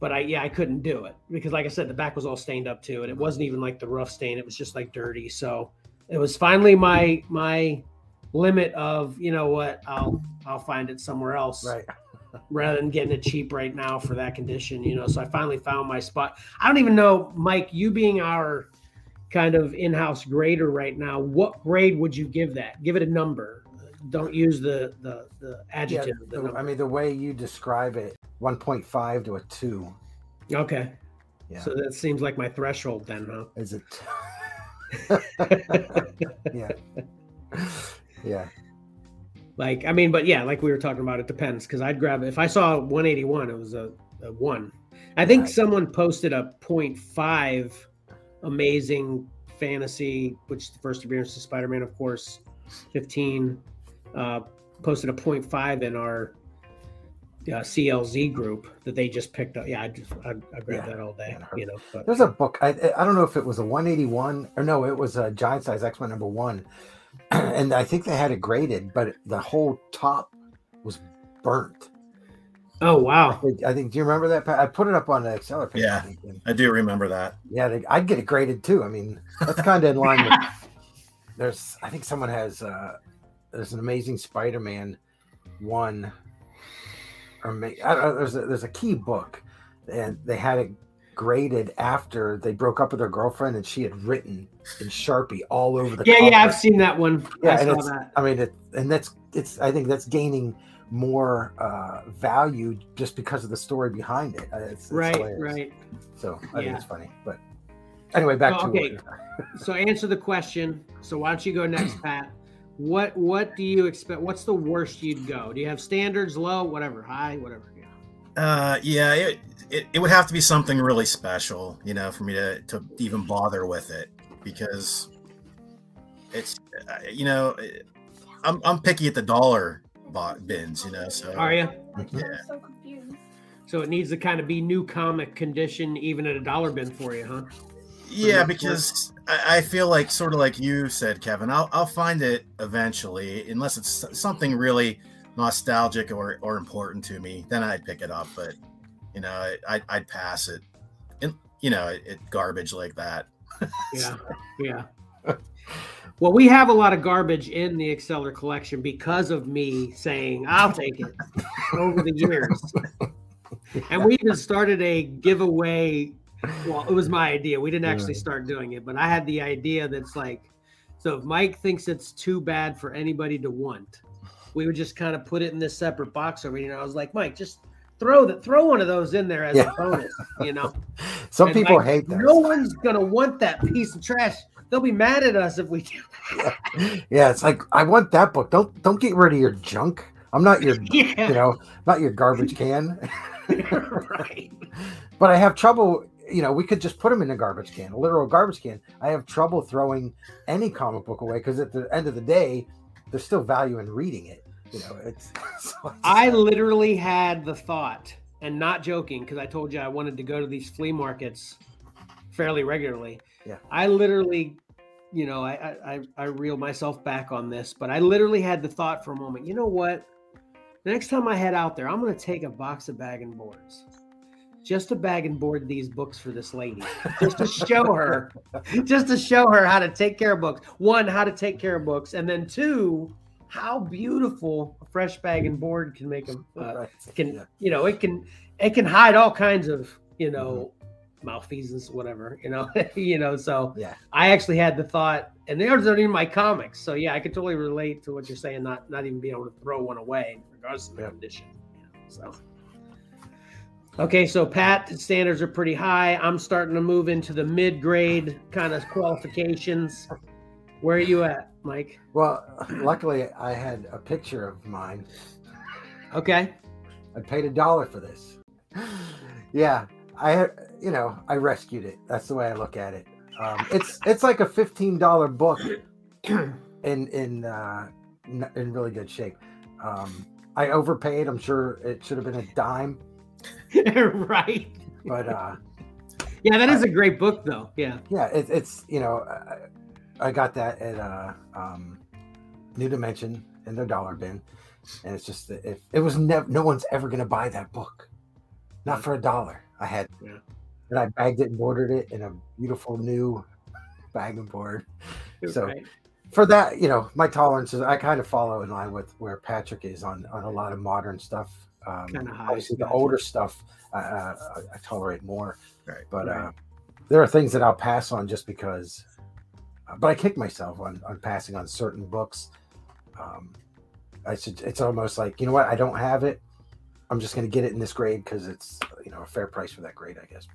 but I, yeah, I couldn't do it because, like I said, the back was all stained up too. And it wasn't even like the rough stain. It was just like dirty. So it was finally my, my limit of, you know what, I'll, I'll find it somewhere else. Right. Rather than getting it cheap right now for that condition, you know. So I finally found my spot. I don't even know, Mike, you being our kind of in-house grader right now, what grade would you give that? Give it a number. Don't use the the, the adjective. Yeah, the, the I mean, the way you describe it, one point five to a two. Okay. Yeah. So that seems like my threshold then, huh? Is it? Yeah. Yeah. Like, I mean, but yeah, like we were talking about, it depends. Because I'd grab, if I saw one eighty-one, it was a, a one. I think nice. Someone posted a point five Amazing Fantasy, which is the first appearance of Spider-Man, of course, fifteen, uh, posted a point five in our uh, C L Z group that they just picked up. Yeah, I just I, I grabbed yeah, that all day. You know, but. There's a book. I I don't know if it was a one eighty-one or no, it was a Giant Size X-Men number one. And I think they had it graded, but the whole top was burnt. Oh, wow. I think, do you remember that? I put it up on the Acceler page. Yeah, I do remember that. Yeah, they, I'd get it graded too. I mean, that's kind of in line with, there's, I think someone has, uh, there's an Amazing Spider-Man one, or may, I don't know, there's, a, there's a key book, and they had it graded after they broke up with her girlfriend, and she had written in Sharpie all over the yeah cover. Yeah, I've seen that one. Yeah, I and saw it's, that. I mean, it, and that's it's. I think that's gaining more uh value just because of the story behind it. It's, it's right, hilarious. Right. So I yeah. think it's funny. But anyway, back so, to okay. So answer the question. So why don't you go next, Pat? What What do you expect? What's the worst you'd go? Do you have standards? Low, whatever. High, whatever. Yeah. Uh, yeah. It, It, it would have to be something really special, you know, for me to, to even bother with it, because it's, you know, I'm I'm picky at the dollar bins, you know. So are you? Yeah. I'm so confused. So it needs to kind of be new comic condition, even at a dollar bin for you, huh? Yeah, because I, I feel like, sort of like you said, Kevin, I'll I'll find it eventually, unless it's something really nostalgic or or important to me, then I'd pick it up, but. You know, I, I'd pass it, and you know, it, it garbage like that. Yeah, yeah. Well, we have a lot of garbage in the Acceler collection because of me saying I'll take it over the years, and we even started a giveaway. Well, it was my idea. We didn't actually start doing it, but I had the idea that's like, so if Mike thinks it's too bad for anybody to want, we would just kind of put it in this separate box over here. And I was like, Mike, just. Throw that, throw one of those in there as yeah. a bonus, you know. Some and people like, hate that. No one's gonna want that piece of trash. They'll be mad at us if we do that. Yeah. Yeah, it's like, I want that book. Don't don't get rid of your junk. I'm not your, yeah. you know, not your garbage can. Right. But I have trouble. You know, we could just put them in a garbage can, a literal garbage can. I have trouble throwing any comic book away because at the end of the day, there's still value in reading it. You know, it's, it's, it's, I literally had the thought, and not joking, because I told you I wanted to go to these flea markets fairly regularly. Yeah. I literally, you know, I, I, I reel myself back on this, but I literally had the thought for a moment, you know what? The next time I head out there, I'm going to take a box of bag and boards. Just to bag and board these books for this lady, just to show her, just to show her how to take care of books. One, how to take care of books, and then two, how beautiful a fresh bag and board can make them uh, can yeah. you know, it can it can hide all kinds of, you know, mm-hmm. malfeasance, whatever, you know. You know, so yeah, I actually had the thought, and they aren't even my comics, so yeah, I could totally relate to what you're saying, not not even being able to throw one away regardless of the yeah. condition. Yeah, so okay, so Pat, standards are pretty high. I'm starting to move into the mid grade kind of qualifications. Where are you at, Mike? Well, luckily I had a picture of mine. Okay. I paid a dollar for this. Yeah, I, you know, I rescued it. That's the way I look at it. Um, it's it's like a fifteen dollar book in in uh, in really good shape. Um, I overpaid. I'm sure it should have been a dime. Right. But uh, yeah, that is I, a great book, though. Yeah. Yeah, it, it's you know, I, I got that at uh, um, New Dimension in their dollar bin, and it's just if it, it was never, no one's ever gonna buy that book, not for a dollar. I had. Yeah. And I bagged it and ordered it in a beautiful new bag and board. So right. For that, you know, my tolerances, I kind of follow in line with where Patrick is on, on a lot of modern stuff. Um, obviously, the older stuff uh, I, I tolerate more. Right. But right. Uh, there are things that I'll pass on just because. Uh, but I kick myself on, on passing on certain books. Um, I should, it's almost like, you know what? I don't have it. I'm just going to get it in this grade because it's, you know, a fair price for that grade, I guess.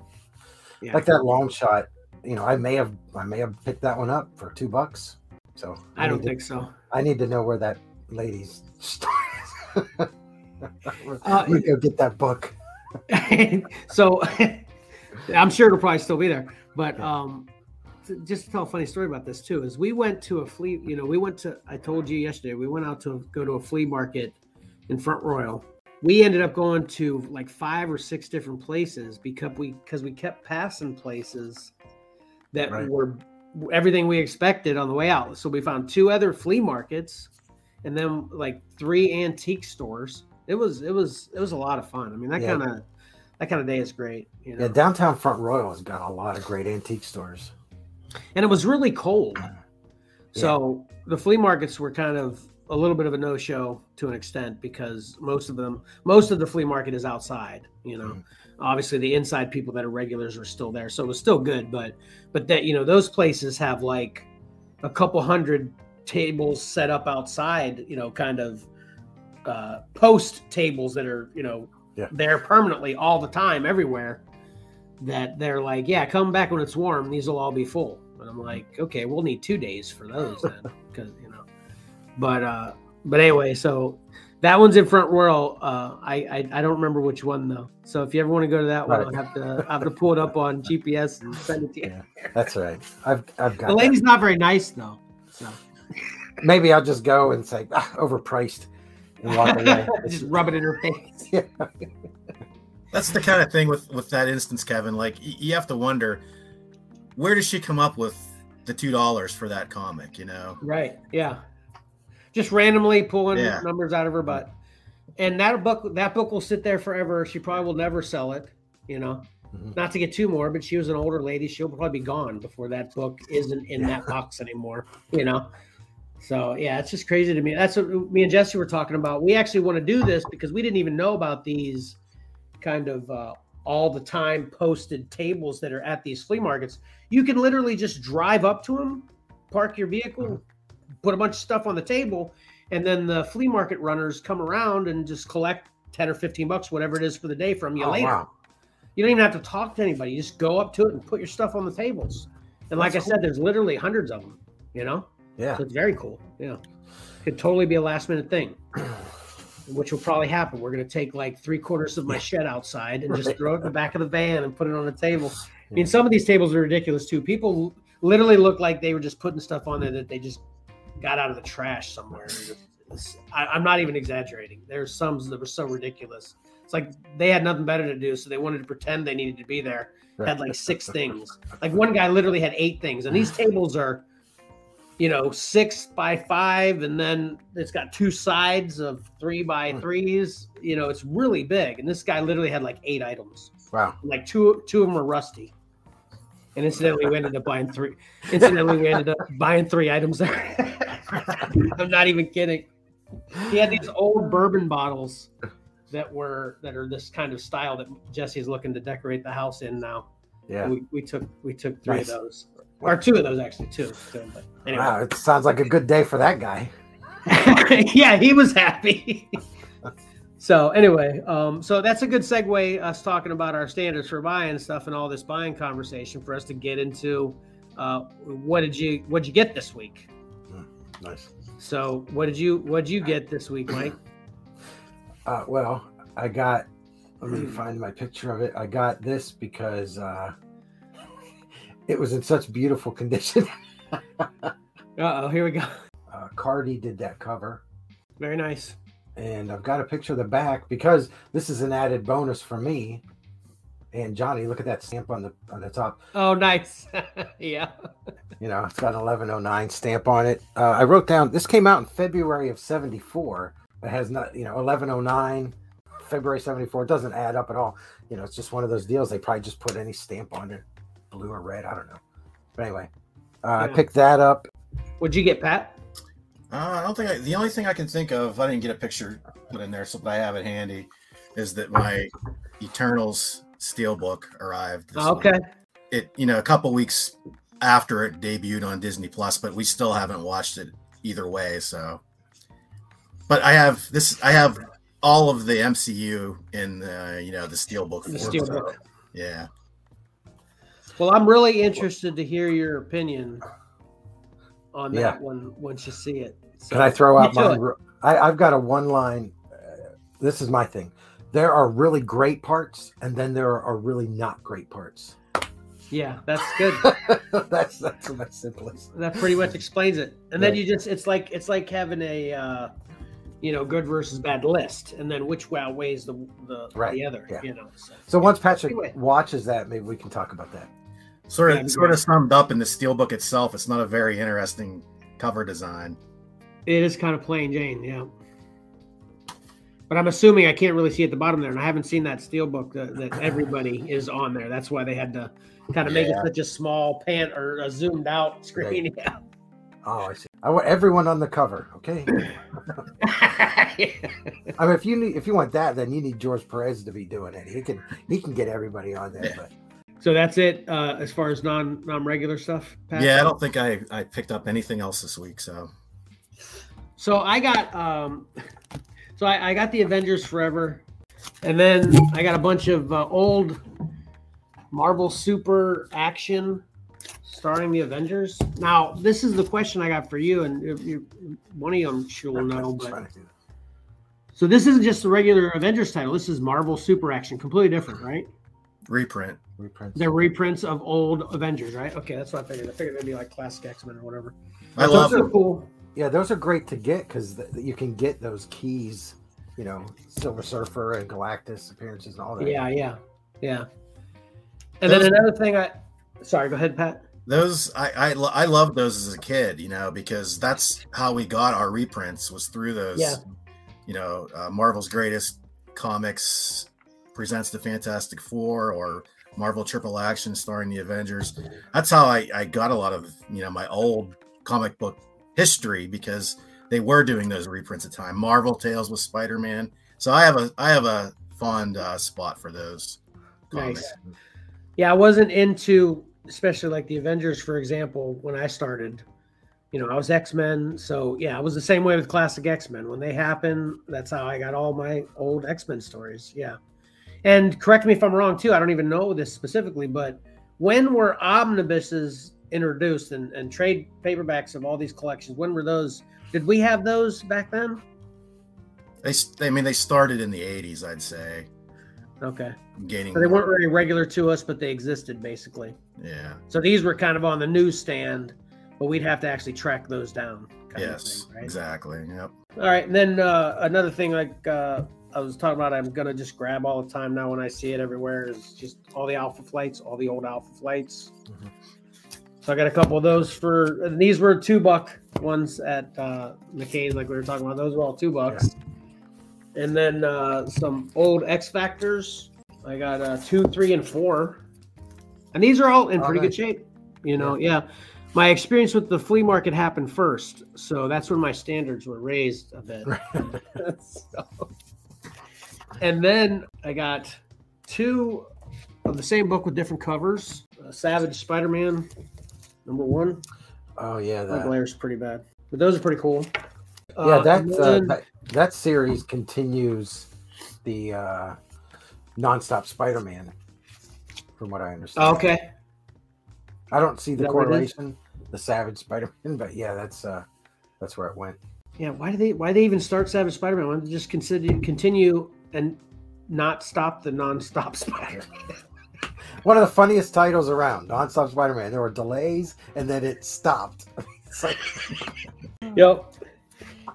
Yeah. Like that long shot, you know, I may have I may have picked that one up for two bucks. So I, I don't think to, so. I need to know where that lady's store is. uh, we go get that book. So I'm sure it'll probably still be there. But yeah. um, just to tell a funny story about this too is we went to a flea. You know, we went to. I told you yesterday we went out to go to a flea market in Front Royal. We ended up going to like five or six different places because we because we kept passing places that right. were everything we expected on the way out. So we found two other flea markets and then like three antique stores. It was it was it was a lot of fun. I mean that yeah. kind of that kind of day is great. You know? Yeah, downtown Front Royal has got a lot of great antique stores. And it was really cold, yeah. So the flea markets were kind of. A little bit of a no-show to an extent because most of them, most of the flea market is outside. You know, mm. Obviously the inside people that are regulars are still there, so it was still good. But, but that you know, those places have like a couple hundred tables set up outside. You know, kind of uh, post tables that are you know yeah. there permanently all the time everywhere. That they're like, yeah, come back when it's warm. These will all be full. And I'm like, okay, we'll need two days for those then because you know. But uh, but anyway, so that one's in Front Royal. Uh, I, I I don't remember which one though. So if you ever want to go to that one, right. I'll have to I'll have to pull it up on G P S and send it to you. Yeah, that's right. I've I've got the lady's that. Not very nice though. So maybe I'll just go and say ah, overpriced and walk away. Just rub it in her face. Yeah. That's the kind of thing with with that instance, Kevin. Like you have to wonder where does she come up with the two dollars for that comic? You know. Right. Yeah. Just randomly pulling yeah. numbers out of her butt, and that book that book will sit there forever. She probably will never sell it, you know. Mm-hmm. Not to get too more, but she was an older lady. She'll probably be gone before that book isn't in that box anymore, you know. So yeah, it's just crazy to me. That's what me and Jesse were talking about. We actually want to do this because we didn't even know about these kind of uh, all the time posted tables that are at these flea markets. You can literally just drive up to them, park your vehicle. Mm-hmm. Put a bunch of stuff on the table, and then the flea market runners come around and just collect ten or fifteen bucks, whatever it is for the day from you oh, later. Wow. You don't even have to talk to anybody. You just go up to it and put your stuff on the tables. And That's like I cool. said, there's literally hundreds of them, you know? Yeah. So it's very cool. Yeah. Could totally be a last minute thing, which will probably happen. We're going to take like three quarters of my shed outside and just throw it in the back of the van and put it on the table. I mean, some of these tables are ridiculous too. People literally look like they were just putting stuff on there that they just got out of the trash somewhere. I, I'm not even exaggerating. There's some that were so ridiculous. It's like they had nothing better to do, so they wanted to pretend they needed to be there. Right. Had like six things. Like one guy literally had eight things. And these tables are, you know, six by five, and then it's got two sides of three by threes. You know, it's really big. And this guy literally had like eight items. Wow. Like two, two of them were rusty. And incidentally, we ended up buying three. Incidentally, we ended up buying three items there. I'm not even kidding. He had these old bourbon bottles that were that are this kind of style that Jesse's looking to decorate the house in now. Yeah, we, we took we took three nice. Of those, or two of those actually, two. So, but anyway. Wow, it sounds like a good day for that guy. Yeah, he was happy. So anyway, um, so that's a good segue. Us talking about our standards for buying stuff and all this buying conversation for us to get into. Uh, what did you what did you get this week? Nice. So what did you what did you get this week, Mike? Uh, well, I got. Let me find my picture of it. I got this because uh, it was in such beautiful condition. uh oh, here we go. Uh, Cardi did that cover. Very nice. And I've got a picture of the back because this is an added bonus for me. And Johnny, look at that stamp on the on the top. Oh, nice. Yeah. You know, it's got an eleven oh nine stamp on it. Uh, I wrote down, this came out in February of seventy-four. It has not, you know, eleven oh nine, February seventy-four. It doesn't add up at all. You know, it's just one of those deals. They probably just put any stamp on it, blue or red. I don't know. But anyway, uh, yeah. I picked that up. What'd you get, Pat? Uh, I don't think I, the only thing I can think of, I didn't get a picture put in there, so but I have it handy, is that my Eternals Steelbook arrived. This okay. Week. It, you know, a couple weeks after it debuted on Disney Plus, but we still haven't watched it either way. So, but I have this, I have all of the M C U in the, you know, the Steelbook. The form, Steelbook. So, yeah. Well, I'm really interested to hear your opinion on yeah. that one once you see it. So, can I throw out my? I, I've got a one line. Uh, this is my thing. There are really great parts, and then there are really not great parts. Yeah, that's good. that's that's my simplest. That pretty much explains it. And yeah. then you just it's like it's like having a uh, you know, good versus bad list, and then which outweighs the the, right. the other. Yeah. You know. So, so once Patrick anyway. watches that, maybe we can talk about that. Sort of, sort of summed up in the Steelbook itself. It's not a very interesting cover design. It is kind of plain Jane, yeah. But I'm assuming I can't really see at the bottom there, and I haven't seen that Steelbook that, that everybody is on there. That's why they had to kind of make yeah. it such a small pan or a zoomed out screen. Yeah. Oh, I see. I want everyone on the cover, okay? yeah. I mean, if you need, if you want that, then you need George Perez to be doing it. He can he can get everybody on there. Yeah. But so that's it uh, as far as non non regular stuff. Pat? Yeah, I don't think I I picked up anything else this week. So so I got. Um, So I, I got the Avengers Forever, and then I got a bunch of uh, old Marvel Super Action starring the Avengers. Now, this is the question I got for you, and if you, one of them she'll know. But... So this isn't just the regular Avengers title. This is Marvel Super Action. Completely different, right? Reprint. Reprints. They're reprints of old Avengers, right? Okay, that's what I figured. I figured they'd be like classic X-Men or whatever. I but love those are cool. Yeah, those are great to get because th- you can get those keys, you know, Silver Surfer and Galactus appearances and all that. Yeah, yeah, yeah. And those, then another thing I – sorry, go ahead, Pat. Those I, – I, I loved those as a kid, you know, because that's how we got our reprints was through those, yeah. you know, uh, Marvel's Greatest Comics Presents the Fantastic Four or Marvel Triple Action starring the Avengers. That's how I, I got a lot of, you know, my old comic book history because they were doing those reprints at time. Marvel Tales with Spider-Man. So I have a I have a fond uh, spot for those. Comics. Nice. Yeah, I wasn't into especially like the Avengers, for example, when I started. You know, I was X-Men, so yeah, I was the same way with classic X-Men. When they happen, that's how I got all my old X-Men stories. Yeah, and correct me if I'm wrong too. I don't even know this specifically, but when were omnibuses introduced and, and trade paperbacks of all these collections? When were those? Did we have those back then? They, I mean, they started in the eighties, I'd say. Okay. Gaining. So they weren't very regular to us, but they existed basically. Yeah. So these were kind of on the newsstand, but we'd have to actually track those down. Kind yes. Of thing, right? Exactly. Yep. All right. And then uh, another thing, like uh, I was talking about, I'm gonna just grab all the time now when I see it everywhere. Is just all the Alpha Flights, all the old Alpha Flights. Mm-hmm. So I got a couple of those for, and these were two buck ones at uh, McCain's, like we were talking about. Those were all two bucks. Yeah. And then uh, some old X Factors. I got uh, two, three, and four. And these are all in all pretty nice. Good shape. You know, yeah. yeah. My experience with the flea market happened first. So that's when my standards were raised a bit. so. And then I got two of the same book with different covers. Uh, Savage Spider-Man. Number one. Oh yeah, that glare's pretty bad, but those are pretty cool. Uh, yeah, that, then, uh, that that series continues the uh, nonstop Spider-Man, from what I understand. Okay. I don't see the correlation, the Savage Spider-Man, but yeah, that's uh, that's where it went. Yeah, why do they why they even start Savage Spider-Man? Why don't they just consider, continue and not stop the non-stop Spider-Man? One of the funniest titles around, Non-Stop Spider-Man. There were delays, and then it stopped. It's like... Yep.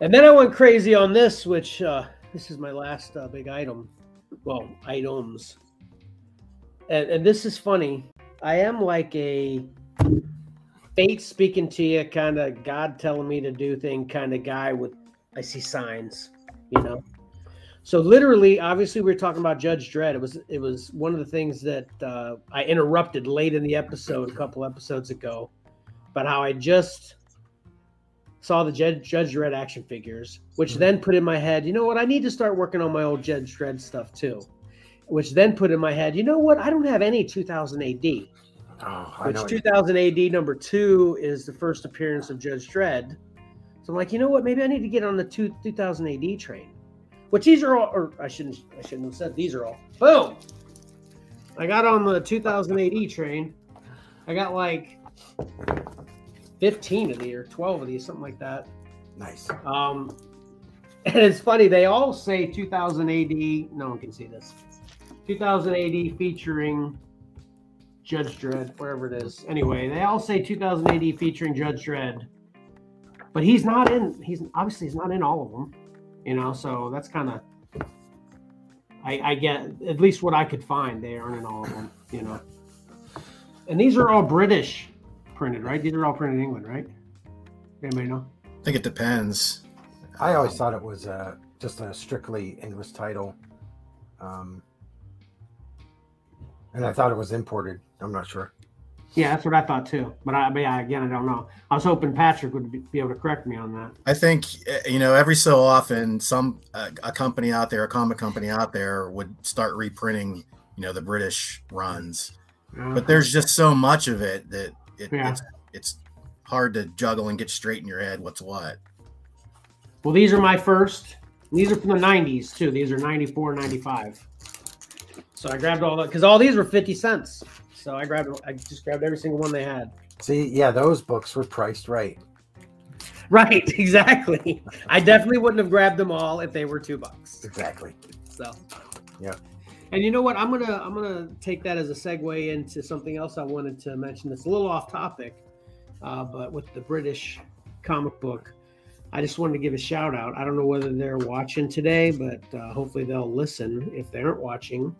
And then I went crazy on this, which uh, this is my last uh, big item. Well, items. And, and this is funny. I am like a fate speaking to you, kind of God telling me to do thing kind of guy with, I see signs, you know? So literally, obviously, we were talking about Judge Dredd. It was it was one of the things that uh, I interrupted late in the episode a couple episodes ago, but how I just saw the Judge Dredd action figures, which then put in my head, you know what? I need to start working on my old Judge Dredd stuff too, which then put in my head, you know what? I don't have any two thousand A D. Oh, I which know two thousand A D number two is the first appearance of Judge Dredd. So I'm like, you know what? Maybe I need to get on the two, two thousand A D train. Which these are all, or I shouldn't, I shouldn't have said these are all. Boom! I got on the two thousand A D train. I got like fifteen of these, or twelve of these, something like that. Nice. Um, and it's funny, they all say two thousand A D. No one can see this. two thousand A D featuring Judge Dredd, wherever it is. Anyway, they all say two thousand A D featuring Judge Dredd, but he's not in. He's obviously he's not in all of them. You know, so that's kind of, I, I get, at least what I could find, they aren't in all of them, you know. And these are all British printed, right? These are all printed in England, right? Anybody know? I think it depends. I always thought it was uh, just a strictly English title. Um, and I thought it was imported. I'm not sure. Yeah, that's what I thought too. But I, but yeah, again, I don't know. I was hoping Patrick would be able to correct me on that. I think, you know, every so often, some uh, a company out there, a comic company out there, would start reprinting, you know, the British runs. Okay. But there's just so much of it that it, yeah. it's it's hard to juggle and get straight in your head what's what. Well, these are my first. These are from the nineties too. These are ninety-four, ninety-five. So I grabbed all that because all these were fifty cents. So I grabbed, I just grabbed every single one they had. See, yeah, those books were priced right. Right, exactly. I definitely wouldn't have grabbed them all if they were two bucks. Exactly. So, yeah. And you know what? I'm gonna, I'm gonna take that as a segue into something else I wanted to mention. That's a little off topic, uh, but with the British comic book, I just wanted to give a shout out. I don't know whether they're watching today, but uh, hopefully they'll listen. If they aren't watching,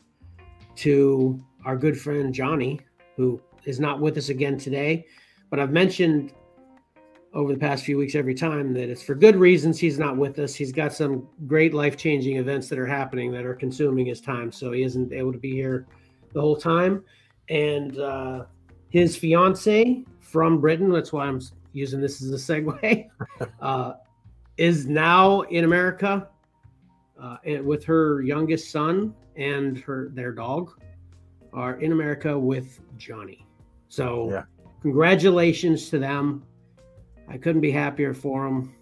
to our good friend Johnny, who is not with us again today, but I've mentioned over the past few weeks every time that it's for good reasons he's not with us. He's got some great life-changing events that are happening that are consuming his time, so he isn't able to be here the whole time. And uh, his fiance from Britain, that's why I'm using this as a segue, uh, is now in America uh, and with her youngest son and her their dog. Are in America with Johnny. So yeah. Congratulations to them. I couldn't be happier for them,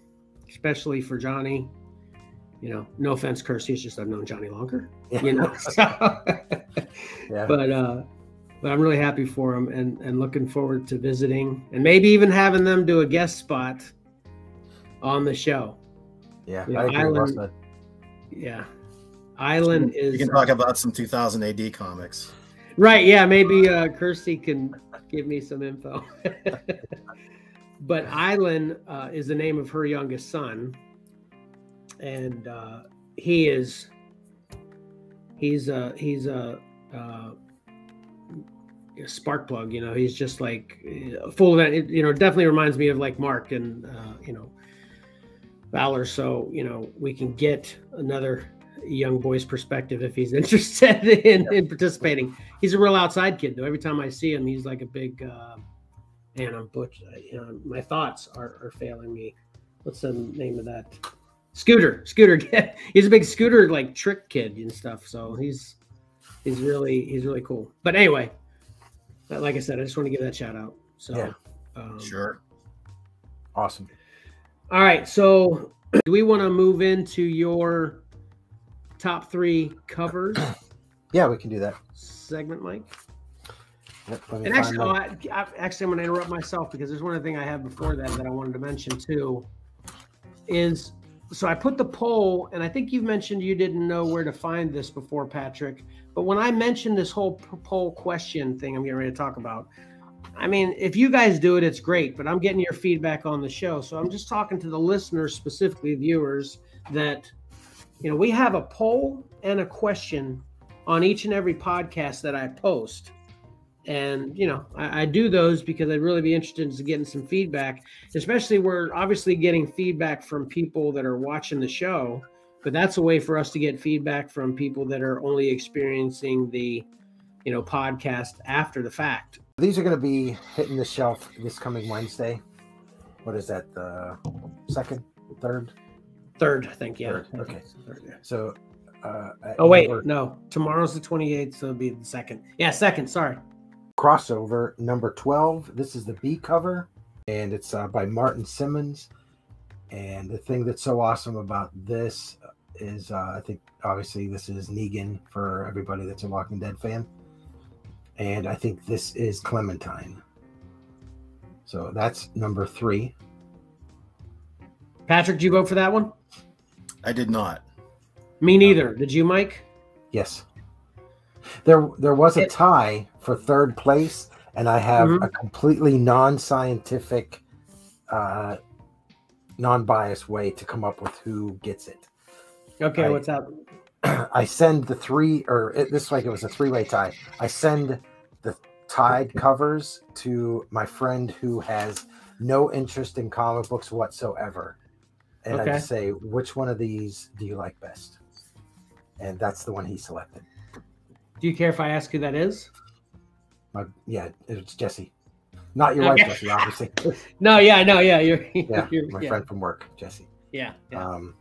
especially for Johnny. You know, no offense, Kirsty, it's just I've known Johnny longer, yeah. You know? So, yeah. But uh, but I'm really happy for him and, and looking forward to visiting and maybe even having them do a guest spot on the show. Yeah, you know, I agree Island, with yeah. Island we is- You can talk about some two thousand A D comics. Right, yeah, maybe uh, Kirsty can give me some info. But Aylan uh, is the name of her youngest son, and uh, he is he's a he's a, uh, a spark plug. You know, he's just like full of it. You know, definitely reminds me of like Mark and uh, you know Valor. So you know, we can get another. Young boy's perspective if he's interested in, in participating. He's a real outside kid though. Every time I see him, he's like a big uh and I'm butch you know my thoughts are, are failing me. What's the name of that? Scooter. Scooter kid. He's a big scooter like trick kid and stuff. So he's he's really he's really cool. But anyway, like I said, I just want to give that shout out. So yeah. um, sure. Awesome. All right. So do we want to move into your top three covers? Yeah, we can do that segment, Mike. Yep, and actually, oh, I, I, actually, I'm going to interrupt myself because there's one other thing I have before that that I wanted to mention too. is, so I put the poll, and I think you've mentioned you didn't know where to find this before, Patrick, but when I mentioned this whole poll question thing I'm getting ready to talk about, I mean, if you guys do it, it's great, but I'm getting your feedback on the show. So I'm just talking to the listeners, specifically viewers, that, you know, we have a poll and a question on each and every podcast that I post. And, you know, I, I do those because I'd really be interested in getting some feedback, especially we're obviously getting feedback from people that are watching the show, but that's a way for us to get feedback from people that are only experiencing the, you know, podcast after the fact. These are going to be hitting the shelf this coming Wednesday. What is that? The second, third? Third, I think, yeah. Third. Okay. Third, yeah. So, uh, oh, wait, number... no. Tomorrow's the twenty-eighth, so it'll be the second. Yeah, second, sorry. Crossover number twelve. This is the B cover, and it's uh, by Martin Simmons. And the thing that's so awesome about this is, uh, I think, obviously, this is Negan for everybody that's a Walking Dead fan. And I think this is Clementine. So that's number three. Patrick, did you vote for that one? I did not. Me neither. Um, did you, Mike? Yes. There there was a tie for third place, and I have mm-hmm. a completely non-scientific, uh, non-biased way to come up with who gets it. Okay, I, what's up? I send the three, or it, this like it was a three-way tie. I send the tied covers to my friend who has no interest in comic books whatsoever. And okay. I just say, which one of these do you like best? And that's the one he selected. Do you care if I ask who that is? My, yeah, it's Jesse. Not your okay. wife, Jesse, obviously. No, yeah, no, yeah. You're, yeah, you're, my yeah. friend from work, Jesse. Yeah, yeah. Um,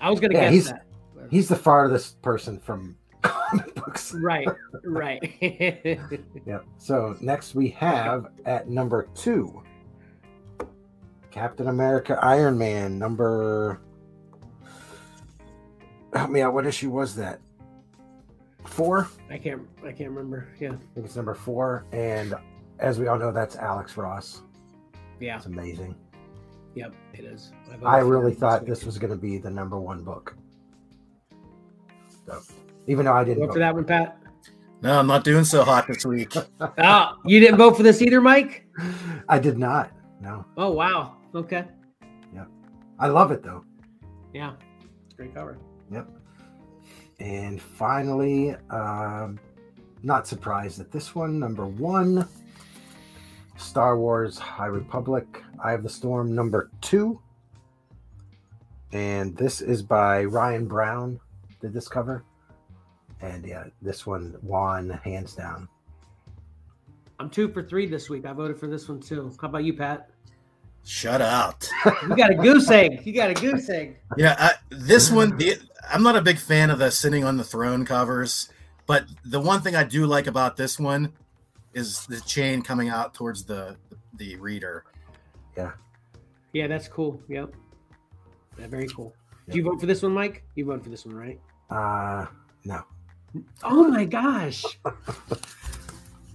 I was going to yeah, guess that. He's the farthest person from comic books. Right, right. Yep. So next we have at number two, Captain America, Iron Man, number... Help me out, what issue was that? Four? I can't I can't remember, yeah. I think it's number four, and as we all know, that's Alex Ross. Yeah. It's amazing. Yep, it is. I really thought this was going to be the number one book. So, even though I didn't vote, vote for that one, Pat. No, I'm not doing so hot this week. Oh, you didn't vote for this either, Mike? I did not. No. Oh, wow. Okay. Yeah. I love it, though. Yeah. It's a great cover. Yep. And finally, um, not surprised at this one. Number one, Star Wars High Republic, Eye of the Storm, number two. And this is by Ryan Brown. Did this cover, and yeah, this one won hands down. I'm two for three this week. I voted for this one too. How about you, Pat? Shut up. You got a goose egg. You got a goose egg. Yeah, I, this one. The, I'm not a big fan of the sitting on the throne covers, but the one thing I do like about this one is the chain coming out towards the the reader. Yeah. Yeah, that's cool. Yep. Yeah, very cool. Yep. Do you vote for this one, Mike? You voted for this one, right? Uh, no. Oh, my gosh.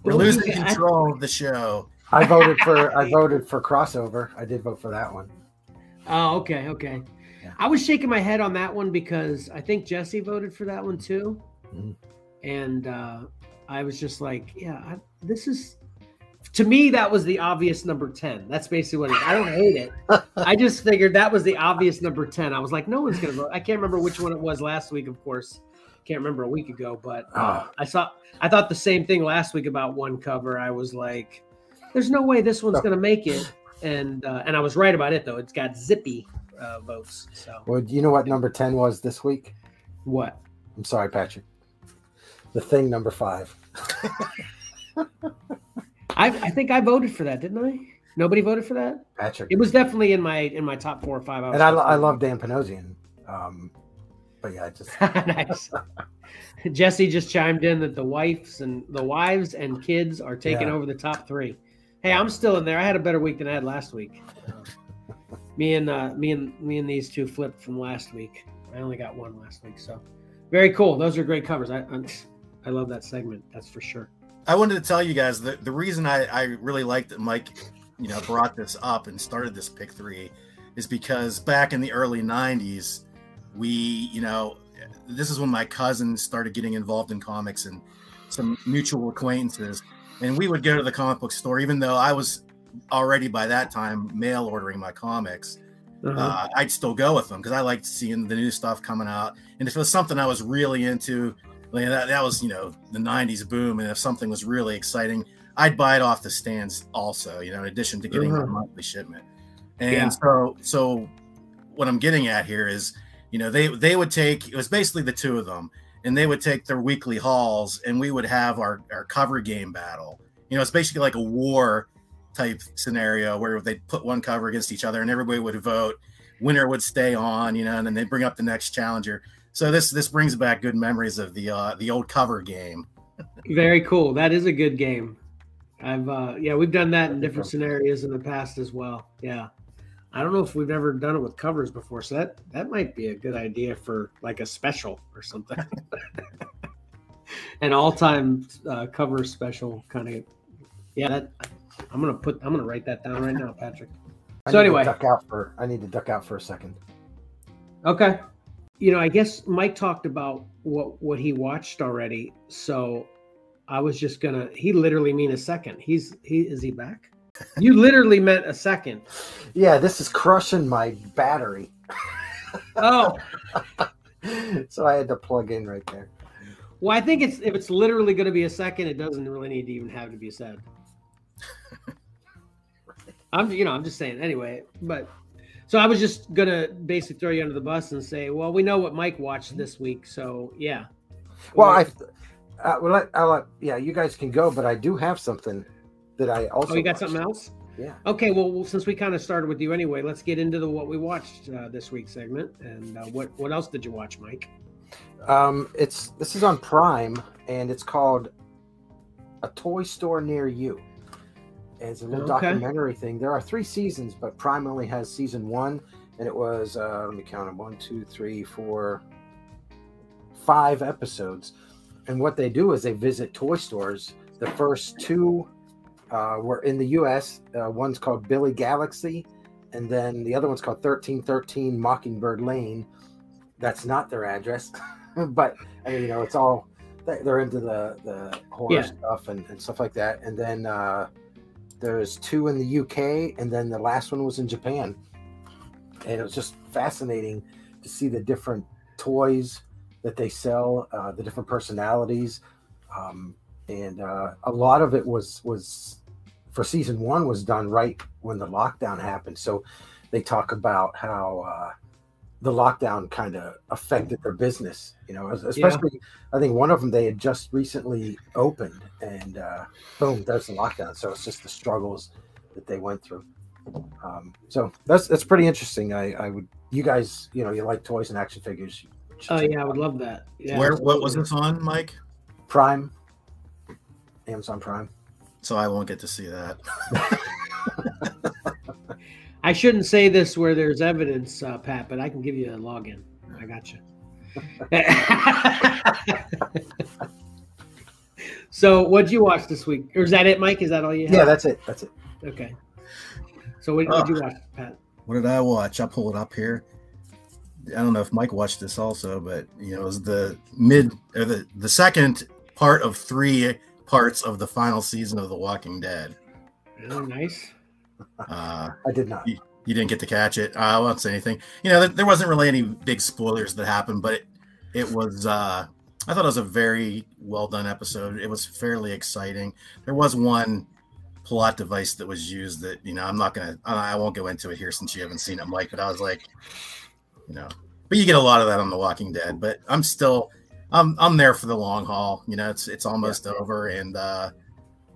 We're losing control of the show. I voted for I voted for crossover. I did vote for that one. Oh, okay, okay. Yeah. I was shaking my head on that one because I think Jesse voted for that one, too. Mm-hmm. And uh, I was just like, yeah, I, this is... To me, that was the obvious number ten. That's basically what it is. I don't hate it. I just figured that was the obvious number ten. I was like, no one's going to vote. I can't remember which one it was last week, of course. Can't remember a week ago, but uh, I saw. I thought the same thing last week about one cover. I was like, there's no way this one's going to make it. And uh, and I was right about it, though. It's got zippy uh, votes. So. Well, do you know what number ten was this week? What? I'm sorry, Patrick. The Thing number five. I, I think I voted for that, didn't I? Nobody voted for that. Patrick, it was definitely in my in my top four or five. I and I, I love Dan Panosian, um, but yeah, I just nice. Jesse just chimed in that the wives and the wives and kids are taking yeah. over the top three. Hey, I'm still in there. I had a better week than I had last week. Uh, me and uh, me and me and these two flipped from last week. I only got one last week, so very cool. Those are great covers. I I, I love that segment. That's for sure. I wanted to tell you guys the, the reason I, I really liked that Mike, you know, brought this up and started this pick three is because back in the early nineties, we, you know, this is when my cousins started getting involved in comics and some mutual acquaintances. And we would go to the comic book store, even though I was already by that time mail ordering my comics. Uh-huh. uh, I'd still go with them because I liked seeing the new stuff coming out. And if it was something I was really into, like that, that was, you know, the nineties boom. And if something was really exciting, I'd buy it off the stands also, you know, in addition to getting uh-huh. a monthly shipment. And yeah. so, so what I'm getting at here is, you know, they, they would take, it was basically the two of them, and they would take their weekly hauls, and we would have our, our cover game battle. You know, it's basically like a war type scenario where they'd put one cover against each other and everybody would vote. Winner would stay on, you know, and then they'd bring up the next challenger. So this this brings back good memories of the uh, the old cover game. Very cool. That is a good game. I've uh, yeah, we've done that in different scenarios in the past as well. Yeah. I don't know if we've ever done it with covers before, so that, that might be a good idea for like a special or something. An all-time uh, cover special kind of. Yeah, that, I'm gonna put. I'm gonna write that down right now, Patrick. So I need anyway, to duck out for, I need to duck out for a second. Okay, you know, I guess Mike talked about what what he watched already, so I was just gonna. He literally mean a second. He's he is he back? You literally meant a second. Yeah, this is crushing my battery. Oh. So I had to plug in right there. Well, I think it's if it's literally going to be a second, it doesn't really need to even have to be said. I'm, you know, I'm just saying anyway. But so I was just going to basically throw you under the bus and say, well, we know what Mike watched this week. So, yeah. Well, I, uh, well, I, I'll, uh, yeah, you guys can go, but I do have something. That I also oh, you got watched. Something else? Yeah. Okay, well, well since we kind of started with you anyway, let's get into the what we watched uh, this week's segment. And uh, what, what else did you watch, Mike? Um, it's This is on Prime, and it's called A Toy Store Near You. And it's a little okay. documentary thing. There are three seasons, but Prime only has season one, and it was, uh, let me count them, one, two, three, four, five episodes. And what they do is they visit toy stores. The first two Uh, we're in the U S Uh, one's called Billy Galaxy, and then the other one's called thirteen thirteen Mockingbird Lane. That's not their address, but I mean, you know, it's all they're into the the horror yeah. stuff and, and stuff like that. And then uh, there's two in the U K, and then the last one was in Japan. And it was just fascinating to see the different toys that they sell, uh, the different personalities, um, and uh, a lot of it was was. for season one was done right when the lockdown happened. So they talk about how uh, the lockdown kind of affected their business, you know, especially, yeah. I think one of them, they had just recently opened and uh, boom, there's the lockdown. So it's just the struggles that they went through. Um, so that's, that's pretty interesting. I, I would, you guys, you know, you like toys and action figures. Oh uh, yeah. I would love that. Yeah. Where, what was this on, Mike? Prime, Amazon Prime. So I won't get to see that. I shouldn't say this where there's evidence, uh, Pat, but I can give you a login. I got you. So what'd you watch this week? Or is that it, Mike? Is that all you had? Yeah, that's it. That's it. Okay. So what did uh, you watch, Pat? What did I watch? I'll pull it up here. I don't know if Mike watched this also, but you know, it was the mid or the, the second part of three parts of the final season of The Walking Dead. Oh, nice. Uh, I did not. You, you didn't get to catch it. I won't say anything. You know, there, there wasn't really any big spoilers that happened, but it, it was, uh, I thought it was a very well done episode. It was fairly exciting. There was one plot device that was used that, you know, I'm not going to, I won't go into it here since you haven't seen it, Mike, but I was like, you know, but you get a lot of that on The Walking Dead, but I'm still... I'm I'm there for the long haul. You know, it's it's almost yeah. over, and uh,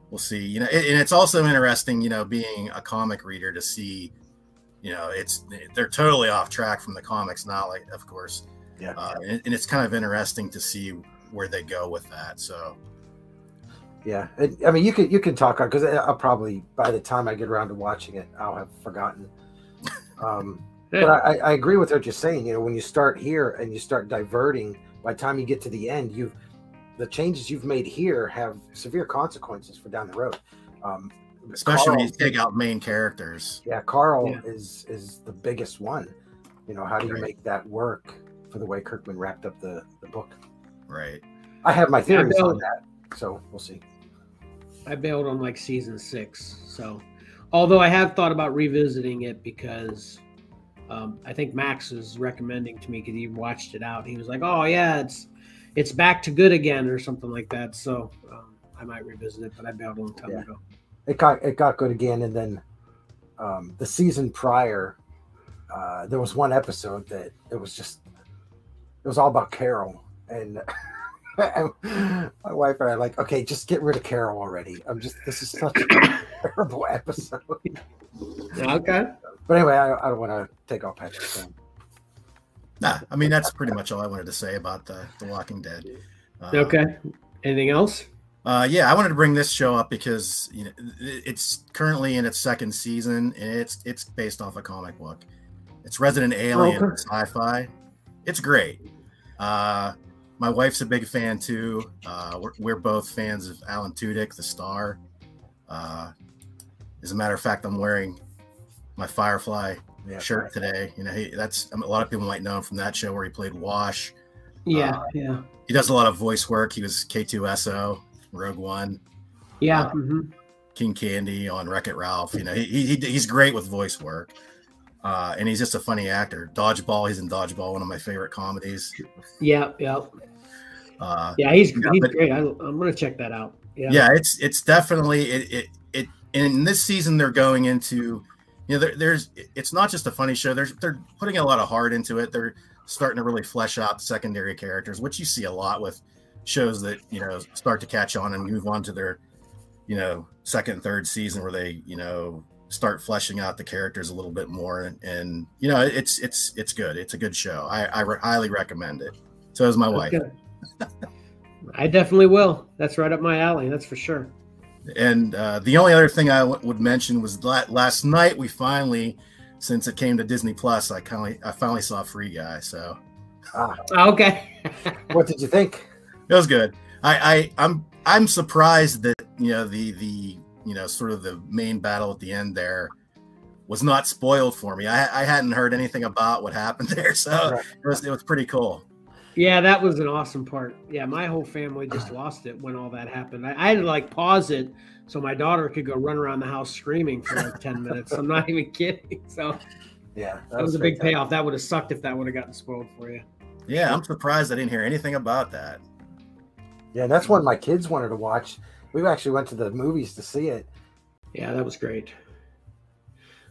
we'll see. You know, it, and it's also interesting. You know, being a comic reader to see, you know, it's they're totally off track from the comics now, like of course. Yeah. Uh, and, and it's kind of interesting to see where they go with that. So. Yeah, it, I mean, you can you can talk on because I'll probably by the time I get around to watching it, I'll have forgotten. Um, yeah. But I, I agree with what you're saying. You know, when you start here and you start diverting. By the time you get to the end, you the changes you've made here have severe consequences for down the road. Um, especially Carl, when you take out main characters. Yeah, Carl yeah. is is the biggest one. You know, how do you right. make that work for the way Kirkman wrapped up the, the book? Right. I have my theories on that, so we'll see. I bailed on like season six, so although I have thought about revisiting it because um, I think Max was recommending to me because he watched it out. He was like, "Oh yeah, it's it's back to good again" or something like that. So um, I might revisit it, but I bailed a long time yeah. ago. It got it got good again, and then um, the season prior, uh, there was one episode that it was just it was all about Carol and. My wife and I are like, okay, just get rid of Carol already. I'm just, this is such a terrible episode. Okay. But anyway, I, I don't want to take off Patrick's time. Nah, I mean, that's pretty much all I wanted to say about the, the Walking Dead. Uh, okay. Anything else? Uh, yeah, I wanted to bring this show up because you know it's currently in its second season, and it's it's based off a comic book. It's Resident Alien oh, okay. sci-fi. It's great. Uh My wife's a big fan too. Uh, we're, we're both fans of Alan Tudyk, the star. Uh, as a matter of fact, I'm wearing my Firefly yeah, shirt right. today. You know, he, that's I mean, a lot of people might know him from that show where he played Wash. Yeah, uh, yeah. He does a lot of voice work. He was K two S O, Rogue One. Yeah. Uh, mm-hmm. King Candy on Wreck-It Ralph. You know, he, he he's great with voice work. Uh, and he's just a funny actor. Dodgeball, he's in Dodgeball, one of my favorite comedies. Yeah, yeah, uh, yeah. He's, yeah, he's but, great. I, I'm gonna check that out. Yeah, yeah. It's it's definitely it it it. And in this season, they're going into, you know, there, there's it's not just a funny show. They're they're putting a lot of heart into it. They're starting to really flesh out secondary characters, which you see a lot with shows that you know start to catch on and move on to their, you know, second, third season where they you know. start fleshing out the characters a little bit more and, and you know it's it's it's good it's a good show. I, I re- highly recommend it. So is my wife. I definitely will. That's right up my alley, that's for sure. And uh the only other thing I w- would mention was that last night we finally, since it came to Disney Plus, I kind of I finally saw Free Guy. So ah. okay. What did you think? It was good. I, I I'm I'm surprised that you know the the you know, sort of the main battle at the end there was not spoiled for me. I, I hadn't heard anything about what happened there. So right. it was, it was pretty cool. Yeah. That was an awesome part. Yeah. My whole family just lost it when all that happened. I, I had to like pause it so my daughter could go run around the house screaming for like ten minutes. I'm not even kidding. So yeah, that, that was, was a big payoff. That would have sucked if that would have gotten spoiled for you. Yeah. I'm surprised I didn't hear anything about that. Yeah. That's one my kids wanted to watch. We actually went to the movies to see it. Yeah, that was great.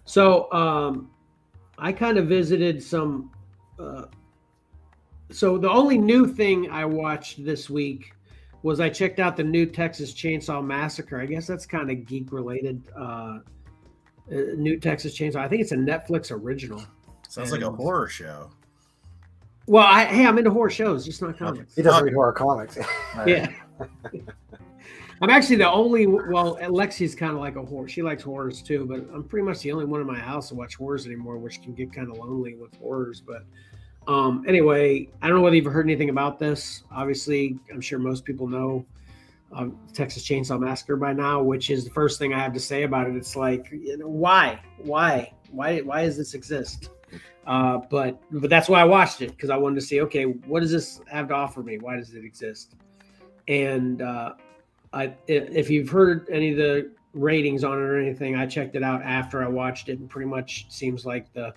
So um, I kind of visited some. Uh, so the only new thing I watched this week was I checked out the new Texas Chainsaw Massacre. I guess that's kind of geek related. Uh, new Texas Chainsaw. I think it's a Netflix original. Sounds and, like a horror show. Well, I, hey, I'm into horror shows, just not comics. He doesn't read horror comics. Yeah. I'm actually the only, well, Lexi's kind of like a horror. She likes horrors too, but I'm pretty much the only one in my house to watch horrors anymore, which can get kind of lonely with horrors. But um, anyway, I don't know whether you've heard anything about this. Obviously, I'm sure most people know um, Texas Chainsaw Massacre by now, which is the first thing I have to say about it. It's like, you know, why? Why? Why Why does this exist? Uh, but but that's why I watched it, because I wanted to see, okay, what does this have to offer me? Why does it exist? And, uh, I, if you've heard any of the ratings on it or anything, I checked it out after I watched it, and pretty much seems like the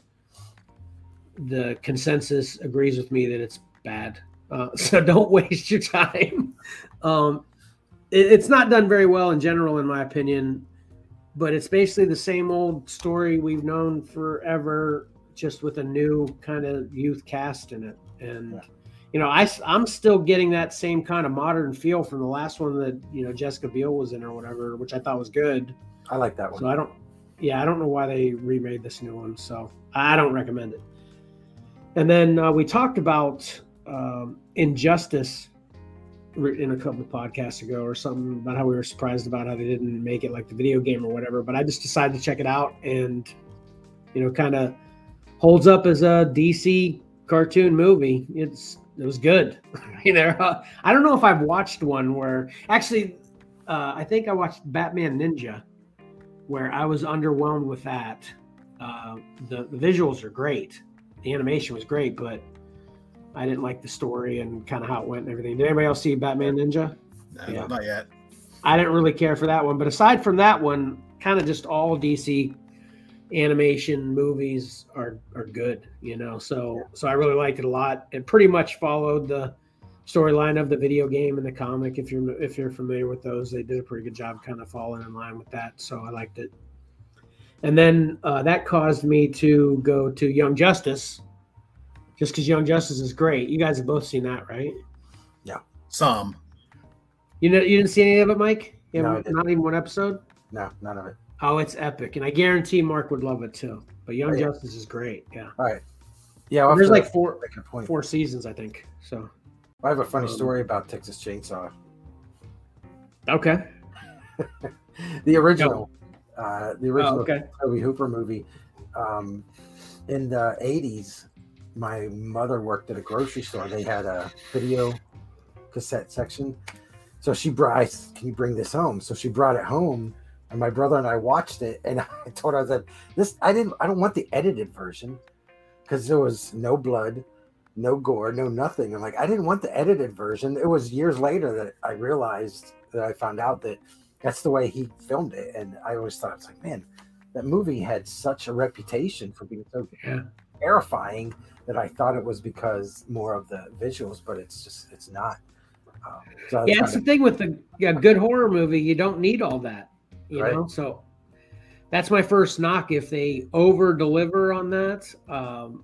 the consensus agrees with me that it's bad. Uh, so don't waste your time. Um, it, it's not done very well in general, in my opinion, but it's basically the same old story we've known forever, just with a new kind of youth cast in it. And yeah. You know, I, I'm still getting that same kind of modern feel from the last one that, you know, Jessica Biel was in or whatever, which I thought was good. I like that one. So I don't, yeah, I don't know why they remade this new one. So I don't recommend it. And then uh, we talked about um, Injustice in a couple of podcasts ago or something about how we were surprised about how they didn't make it like the video game or whatever. But I just decided to check it out and, you know, kind of holds up as a D C cartoon movie. It's, It was good. You know, uh, I don't know if I've watched one where actually, uh, I think I watched Batman Ninja, where I was underwhelmed with that. Uh, the, the visuals are great. The animation was great, but I didn't like the story and kind of how it went and everything. Did anybody else see Batman Ninja? No, yeah. Not yet. I didn't really care for that one. But aside from that one, kind of just all D C animation movies are are good, you know. So, yeah. so I really liked it a lot. It pretty much followed the storyline of the video game and the comic. If you're if you're familiar with those, they did a pretty good job kind of falling in line with that. So I liked it. And then uh, that caused me to go to Young Justice, just because Young Justice is great. You guys have both seen that, right? Yeah, some. You know, you didn't see any of it, Mike? You no, haven't, not even one episode? No, none of it. Oh, it's epic. And I guarantee Mark would love it, too. But Young oh, yeah. Justice is great, yeah. All right. Yeah, well, there's like four four seasons, I think. So I have a funny um, story about Texas Chainsaw. Okay. The original. Yep. Uh, the original oh, okay. Toby Hooper movie. Um, in the eighties, my mother worked at a grocery store. They had a video cassette section. So she brought, I said, can you bring this home? So she brought it home, and my brother and I watched it. And I told her that this, I didn't, I don't want the edited version because there was no blood, no gore, no nothing. I'm like, I didn't want the edited version. It was years later that I realized that I found out that that's the way he filmed it. And I always thought, it's like, man, that movie had such a reputation for being so yeah. terrifying that I thought it was because more of the visuals, but it's just, it's not. Um, so yeah, that's to... the thing with the yeah, good horror movie. You don't need all that, you right. know? So that's my first knock. If they over deliver on that, um,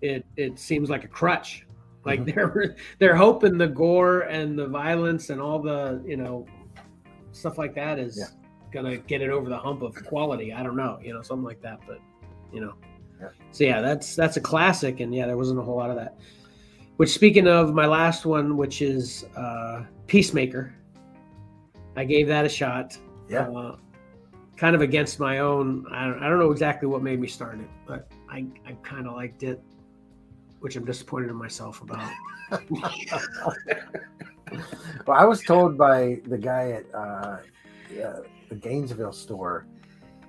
it, it seems like a crutch. Like mm-hmm. they're, they're hoping the gore and the violence and all the, you know, stuff like that is yeah. gonna get it over the hump of quality. I don't know, you know, something like that. But you know, yeah. so yeah, that's that's a classic, and yeah, there wasn't a whole lot of that. Which, speaking of my last one, which is uh, Peacemaker, I gave that a shot. Yeah, uh, kind of against my own. I don't, I don't know exactly what made me start it, but I I kind of liked it, which I'm disappointed in myself about. Well, I was told by the guy at uh, uh, the Gainesville store,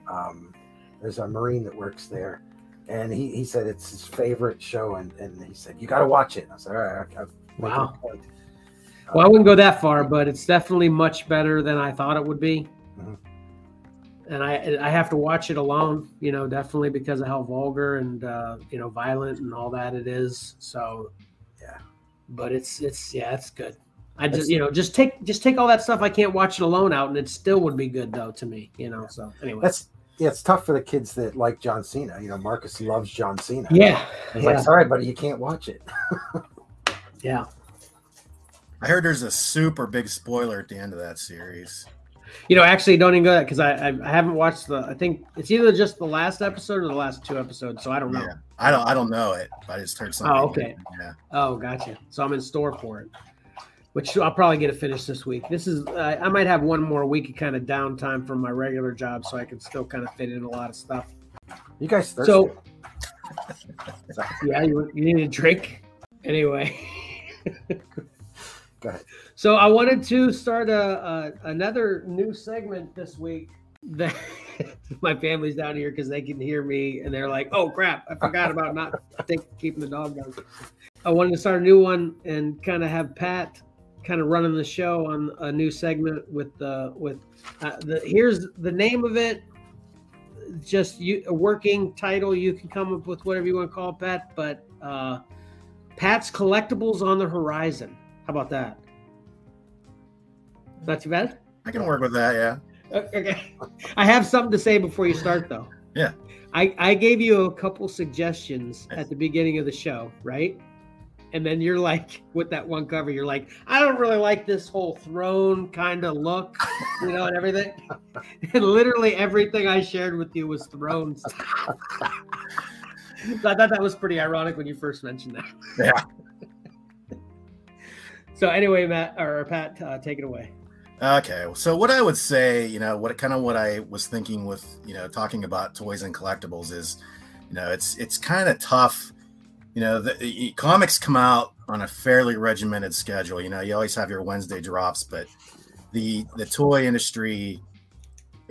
um, there's a Marine that works there, and he, he said it's his favorite show, and, and he said, you got to watch it. And I said, all right. I, wow. Um, well, I wouldn't go that far, but it's definitely much better than I thought it would be. Mm-hmm. And I I have to watch it alone, you know, definitely because of how vulgar and, uh, you know, violent and all that it is. So, yeah. But it's, it's yeah, it's good. I just, you know, just take, just take all that stuff I can't watch it alone out, and it still would be good though to me, you know. So anyway, that's yeah, it's tough for the kids that like John Cena. You know, Marcus loves John Cena. Yeah, he's yeah. like, sorry, buddy, you can't watch it. Yeah, I heard there's a super big spoiler at the end of that series. You know, actually, don't even go that because I, I I haven't watched the. I think it's either just the last episode or the last two episodes, so I don't know. Yeah. I don't I don't know it. But I just heard something. Oh, okay. Yeah. Oh, gotcha. So I'm in store for it. Which I'll probably get it finished this week. This is uh, I might have one more week of kind of downtime from my regular job, so I can still kind of fit in a lot of stuff. You guys thirsty? So, yeah, you, you need a drink? Anyway. Go ahead. So I wanted to start a, a another new segment this week. That my family's down here because they can hear me, and they're like, oh, crap, I forgot about not think, keeping the dog down. I wanted to start a new one and kind of have Pat kind of running the show on a new segment with the with uh, the here's the name of it, just you, a working title. You can come up with whatever you want to call it, Pat, but uh Pat's Collectibles on the Horizon. How about that? Not too bad. I can work with that. Yeah. Okay. I have something to say before you start, though. Yeah. I I gave you a couple suggestions at the beginning of the show, right? And then you're like, with that one cover, you're like, I don't really like this whole throne kind of look, you know, and everything. And literally everything I shared with you was throne stuff. So I thought that was pretty ironic when you first mentioned that. Yeah. So anyway, Matt or Pat, uh, take it away. Okay. So what I would say, you know, what kind of what I was thinking with, you know, talking about toys and collectibles is, you know, it's it's kind of tough. You know, the, the comics come out on a fairly regimented schedule. You know, you always have your Wednesday drops, but the the toy industry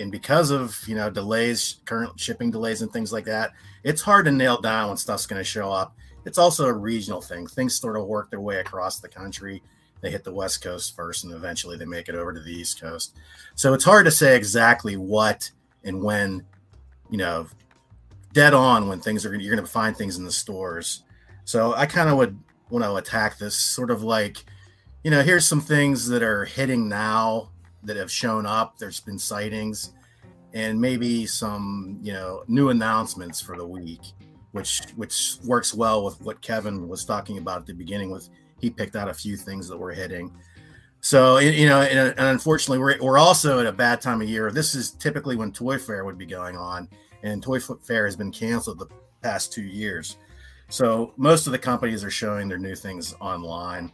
and because of, you know, delays, current shipping delays and things like that, it's hard to nail down when stuff's going to show up. It's also a regional thing. Things sort of work their way across the country. They hit the West Coast first, and eventually they make it over to the East Coast. So it's hard to say exactly what and when, you know, dead on when things are, you're going to find things in the stores. So I kind of would want to attack this sort of like, you know, here's some things that are hitting now that have shown up. There's been sightings and maybe some, you know, new announcements for the week, which which works well with what Kevin was talking about at the beginning with. He picked out a few things that were hitting. So, you know, and unfortunately, we're, we're also at a bad time of year. This is typically when Toy Fair would be going on, and Toy Fair has been canceled the past two years. So most of the companies are showing their new things online,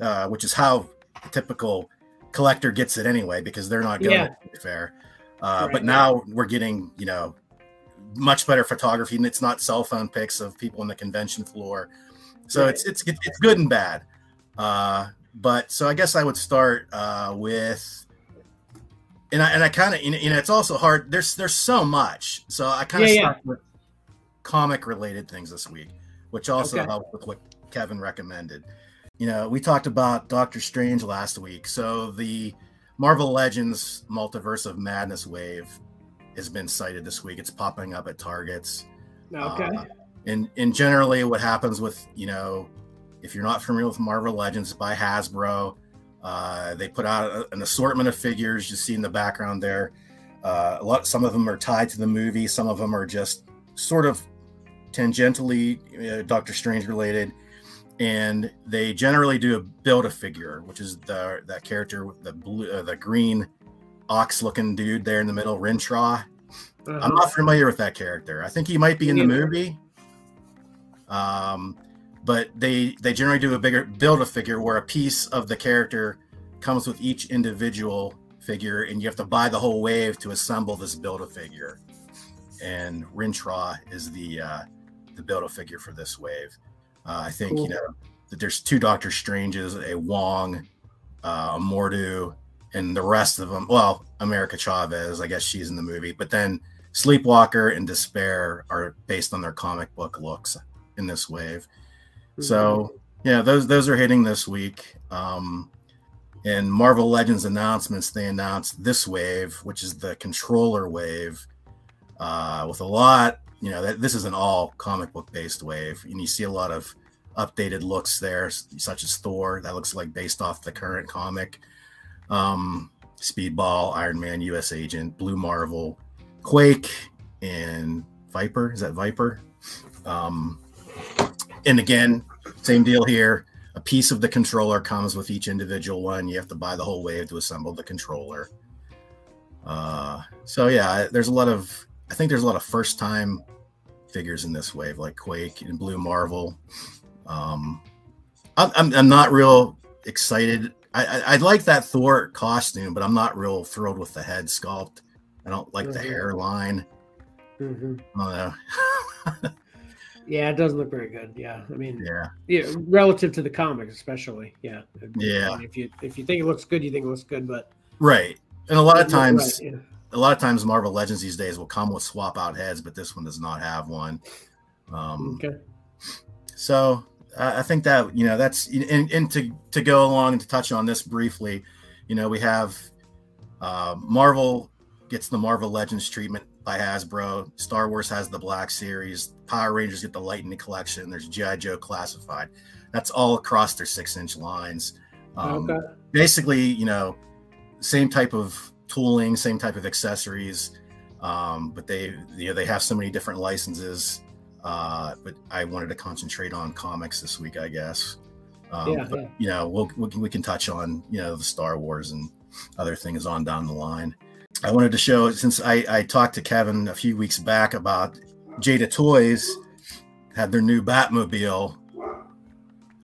uh, which is how a typical collector gets it anyway, because they're not going yeah. to Toy Fair. Uh, right. But now we're getting, you know, much better photography, and it's not cell phone pics of people on the convention floor. So it's it's it's good and bad, uh, but so I guess I would start uh, with, and I and I kind of you know it's also hard. There's there's so much, so I kind of yeah, start yeah. with comic related things this week, which also okay. helped with what Kevin recommended. You know, we talked about Doctor Strange last week, so the Marvel Legends Multiverse of Madness wave has been cited this week. It's popping up at Targets. Okay. Uh, And, and generally what happens with, you know, if you're not familiar with Marvel Legends by Hasbro, uh, they put out a, an assortment of figures you see in the background there. Uh, a lot, some of them are tied to the movie. Some of them are just sort of tangentially uh, Doctor Strange related. And they generally do a Build-A-Figure, which is the, that character with the, blue, uh, the green ox looking dude there in the middle, Rintraw. Uh-huh. I'm not familiar with that character. I think he might be in the movie. Um, but they, they generally do a bigger Build-A-Figure where a piece of the character comes with each individual figure, and you have to buy the whole wave to assemble this Build-A-Figure. And Rintraw is the, uh, the Build-A-Figure for this wave. Uh, I think, cool. you know, that there's two Doctor Stranges, a Wong, uh, a Mordu, and the rest of them. Well, America Chavez, I guess she's in the movie, but then Sleepwalker and Despair are based on their comic book looks in this wave. So yeah, those those are hitting this week. Um in Marvel Legends announcements, they announced this wave, which is the controller wave, uh with a lot, you know, that this is an all comic book based wave, and you see a lot of updated looks there, such as Thor, that looks like based off the current comic, um Speedball, Iron Man, U S Agent, Blue Marvel, Quake, and Viper. Is that Viper? um And again, same deal here. A piece of the controller comes with each individual one. You have to buy the whole wave to assemble the controller. Uh, so yeah, there's a lot of, I think there's a lot of first time figures in this wave, like Quake and Blue Marvel. Um, I'm, I'm not real excited. I, I, I like that Thor costume, but I'm not real thrilled with the head sculpt. I don't like mm-hmm. the hairline. Mm-hmm. I don't know. Yeah, it doesn't look very good. Yeah, I mean, yeah, yeah, relative to the comics, especially. Yeah, yeah. I mean, if you if you think it looks good, you think it looks good, but right. And a lot of times, right, yeah. a lot of times, Marvel Legends these days will come with swap out heads, but this one does not have one. Um, okay. So I, I think that, you know, that's and, and to to go along and to touch on this briefly, you know, we have uh, Marvel gets the Marvel Legends treatment by Hasbro. Star Wars has the Black Series. Power Rangers get the Lightning Collection. There's G I. Joe Classified. That's all across their six-inch lines. Um, okay. Basically, you know, same type of tooling, same type of accessories, um, but they, you know, they have so many different licenses. Uh, but I wanted to concentrate on comics this week, I guess. Um, yeah, but, yeah. You know, we'll, we can, we can touch on, you know, the Star Wars and other things on down the line. I wanted to show, since I, I talked to Kevin a few weeks back about Jada Toys had their new Batmobile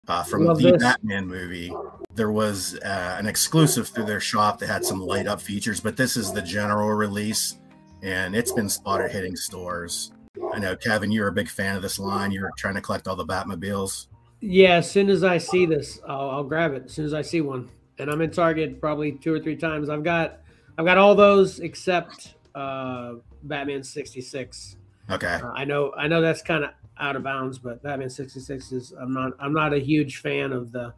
uh, from Love the this. Batman movie. There was uh, an exclusive through their shop that had some light up features, but this is the general release, and it's been spotted hitting stores. I know, Kevin, you're a big fan of this line. You're trying to collect all the Batmobiles. Yeah, as soon as I see this, I'll, I'll grab it as soon as I see one. And I'm in Target probably two or three times. I've got... I've got all those except uh, Batman sixty-six. Okay. Uh, I know. I know that's kind of out of bounds, but Batman sixty-six is. I'm not. I'm not a huge fan of the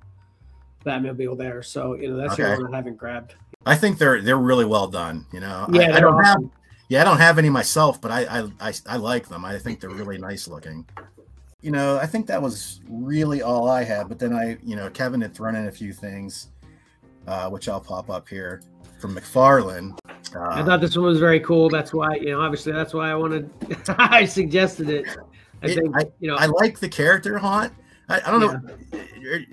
Batmobile there, so you know that's okay. One I haven't grabbed. I think they're they're really well done. You know. Yeah. I, I don't awesome. have. Yeah, I don't have any myself, but I, I I I like them. I think they're really nice looking. You know, I think that was really all I had. But then I, you know, Kevin had thrown in a few things, uh, which I'll pop up here from McFarlane. Uh, I thought this one was very cool. That's why, you know, obviously that's why I wanted. I suggested it. I it, think I, you know. I like the character haunt. I, I don't yeah. know.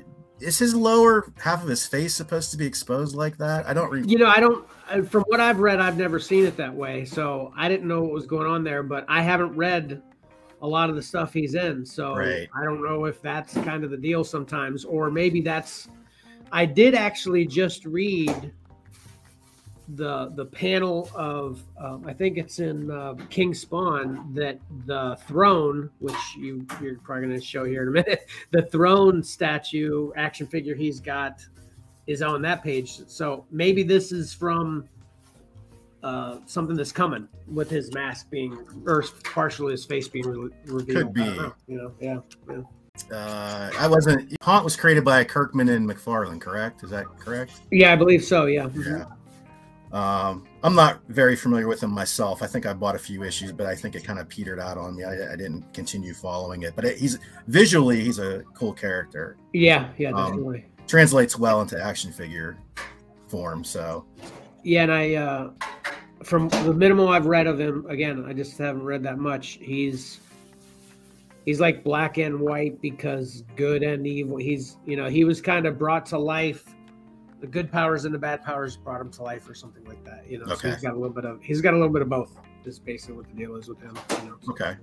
Is his lower half of his face supposed to be exposed like that? I don't. Re you know, I don't. From what I've read, I've never seen it that way. So I didn't know what was going on there. But I haven't read a lot of the stuff he's in, so right. I don't know if that's kind of the deal sometimes, or maybe that's. I did actually just read the the panel of um, I think it's in uh, King Spawn that the throne, which you you're probably going to show here in a minute, the throne statue action figure he's got is on that page. So maybe this is from. Uh, something that's coming with his mask being, or partially his face being re revealed. Could be. Know, you know, yeah. yeah. Uh, I wasn't. Haunt was created by Kirkman and McFarlane, correct? Is that correct? Yeah, I believe so. Yeah. Yeah. Um, I'm not very familiar with him myself. I think I bought a few issues, but I think it kind of petered out on me. I, I didn't continue following it. But it, he's visually, he's a cool character. Yeah, yeah, definitely. Um, translates well into action figure form. So. Yeah, and I. Uh, From the minimal I've read of him, again, I just haven't read that much. He's he's like black and white because good and evil. He's you know he was kind of brought to life. The good powers and the bad powers brought him to life, or something like that. You know, okay. So he's got a little bit of he's got a little bit of both. Just basically what the deal is with him. You know, so. Okay.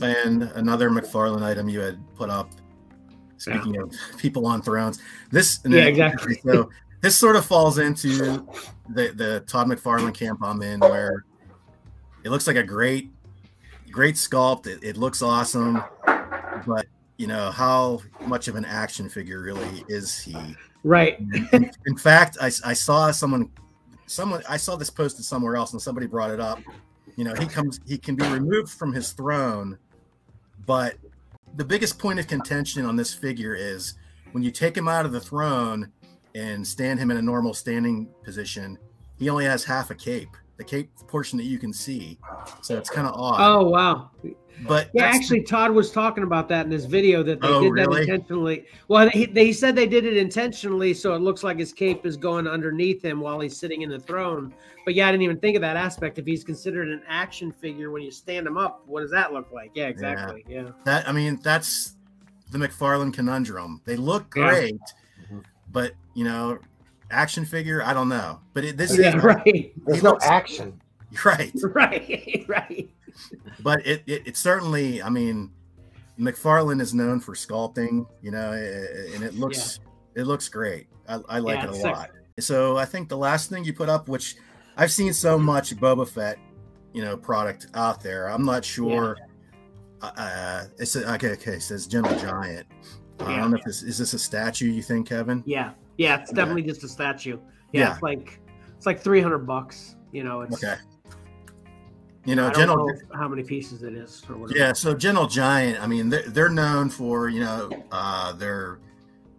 And another McFarlane item you had put up. Speaking yeah. of people on thrones, this yeah then, exactly. So, this sort of falls into the, the Todd McFarlane camp I'm in, where it looks like a great, great sculpt. It, it looks awesome, but you know how much of an action figure really is he? Right. in, in fact, I, I saw someone, someone I saw this posted somewhere else, and somebody brought it up. You know, he comes, he can be removed from his throne, but the biggest point of contention on this figure is when you take him out of the throne and stand him in a normal standing position, he only has half a cape, the cape portion that you can see. So it's kind of odd. Oh, wow. But yeah, actually, Todd was talking about that in his video that they oh, did really? that intentionally. Well, he, they said they did it intentionally. So it looks like his cape is going underneath him while he's sitting in the throne. But yeah, I didn't even think of that aspect. If he's considered an action figure, when you stand him up, what does that look like? Yeah, exactly. Yeah. yeah. That I mean, that's the McFarlane conundrum. They look great, yeah. but you know, action figure, I don't know. But it, this yeah, is right. There's no action. Right. Right. Right. But it, it it certainly, I mean, McFarlane is known for sculpting, you know, and it looks yeah. it looks great. I, I like yeah, it a lot. Sick. So I think the last thing you put up, which I've seen so much Boba Fett, you know, product out there. I'm not sure. Yeah. Uh, it's a, okay. Okay. It says Gentle Giant. Yeah, I don't know yeah. if this is this a statue, you think, Kevin? Yeah. Yeah, it's definitely yeah. just a statue. Yeah, yeah, it's like it's like three hundred bucks. You know, it's okay. You know, I don't Gentle, know how many pieces it is or whatever. Yeah, so Gentle Giant. I mean, they're, they're known for you know uh, their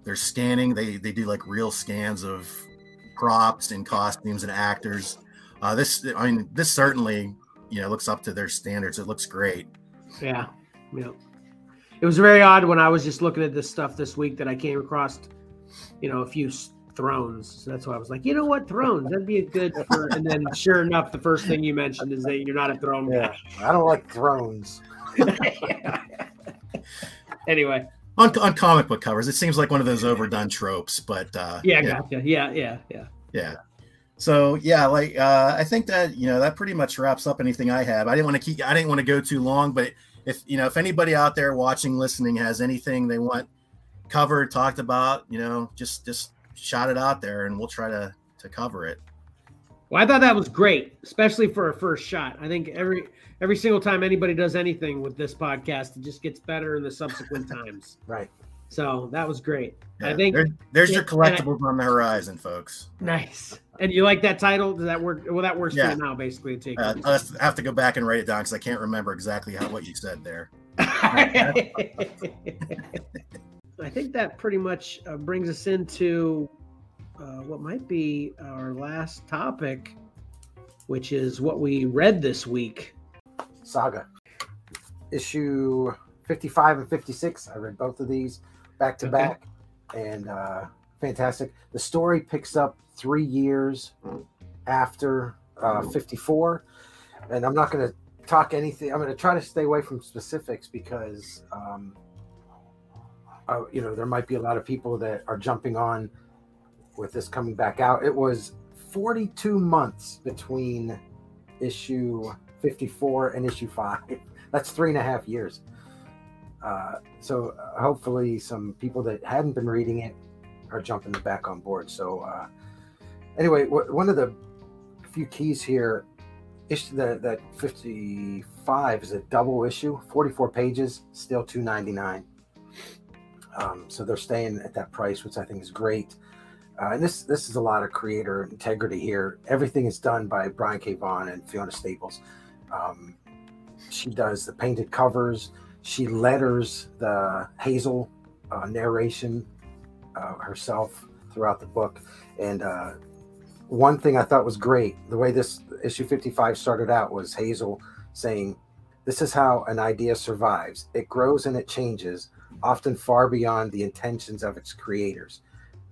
their scanning. They they do like real scans of props and costumes and actors. Uh, this I mean, this certainly you know looks up to their standards. It looks great. Yeah, yeah. It was very odd when I was just looking at this stuff this week that I came across. You know, a few thrones. So that's why I was like, you know what, thrones, that'd be a good. For, and then, sure enough, the first thing you mentioned is that you're not a throne guy. Yeah, I don't like thrones. Anyway, on on comic book covers, it seems like one of those overdone tropes. But uh, yeah, yeah, gotcha. yeah, yeah, yeah, yeah. So yeah, like uh, I think that you know that pretty much wraps up anything I have. I didn't want to keep. I didn't want to go too long. But if you know, if anybody out there watching, listening, has anything they want covered, talked about, you know, just just shot it out there and we'll try to to cover it. Well, I thought that was great, especially for a first shot. I think every every single time anybody does anything with this podcast, it just gets better in the subsequent times. Right. So that was great. Yeah, I think there, there's yeah, your collectibles I, on the horizon, folks. Nice. And you like that title? Does that work? Well, that works yeah. for now, basically. To uh, I have to go back and write it down because I can't remember exactly how what you said there. I think that pretty much uh, brings us into uh, what might be our last topic, which is what we read this week. Saga. Issue fifty-five and fifty-six. I read both of these back to okay. back, and uh, fantastic. The story picks up three years after uh, fifty-four, and I'm not going to talk anything. I'm going to try to stay away from specifics because, um, uh, you know, there might be a lot of people that are jumping on with this coming back out. It was forty-two months between issue fifty-four and issue five. That's three and a half years. Uh, so hopefully some people that hadn't been reading it are jumping back on board. So uh, anyway, w- one of the few keys here is that, that fifty-five is a double issue, forty-four pages, still two ninety-nine. Um, so they're staying at that price, which I think is great. Uh, and this this is a lot of creator integrity here. Everything is done by Brian K. Vaughan and Fiona Staples. Um, she does the painted covers. She letters the Hazel uh, narration uh, herself throughout the book. And uh, one thing I thought was great, the way this issue fifty-five started out was Hazel saying, "This is how an idea survives. It grows and it changes, often far beyond the intentions of its creators."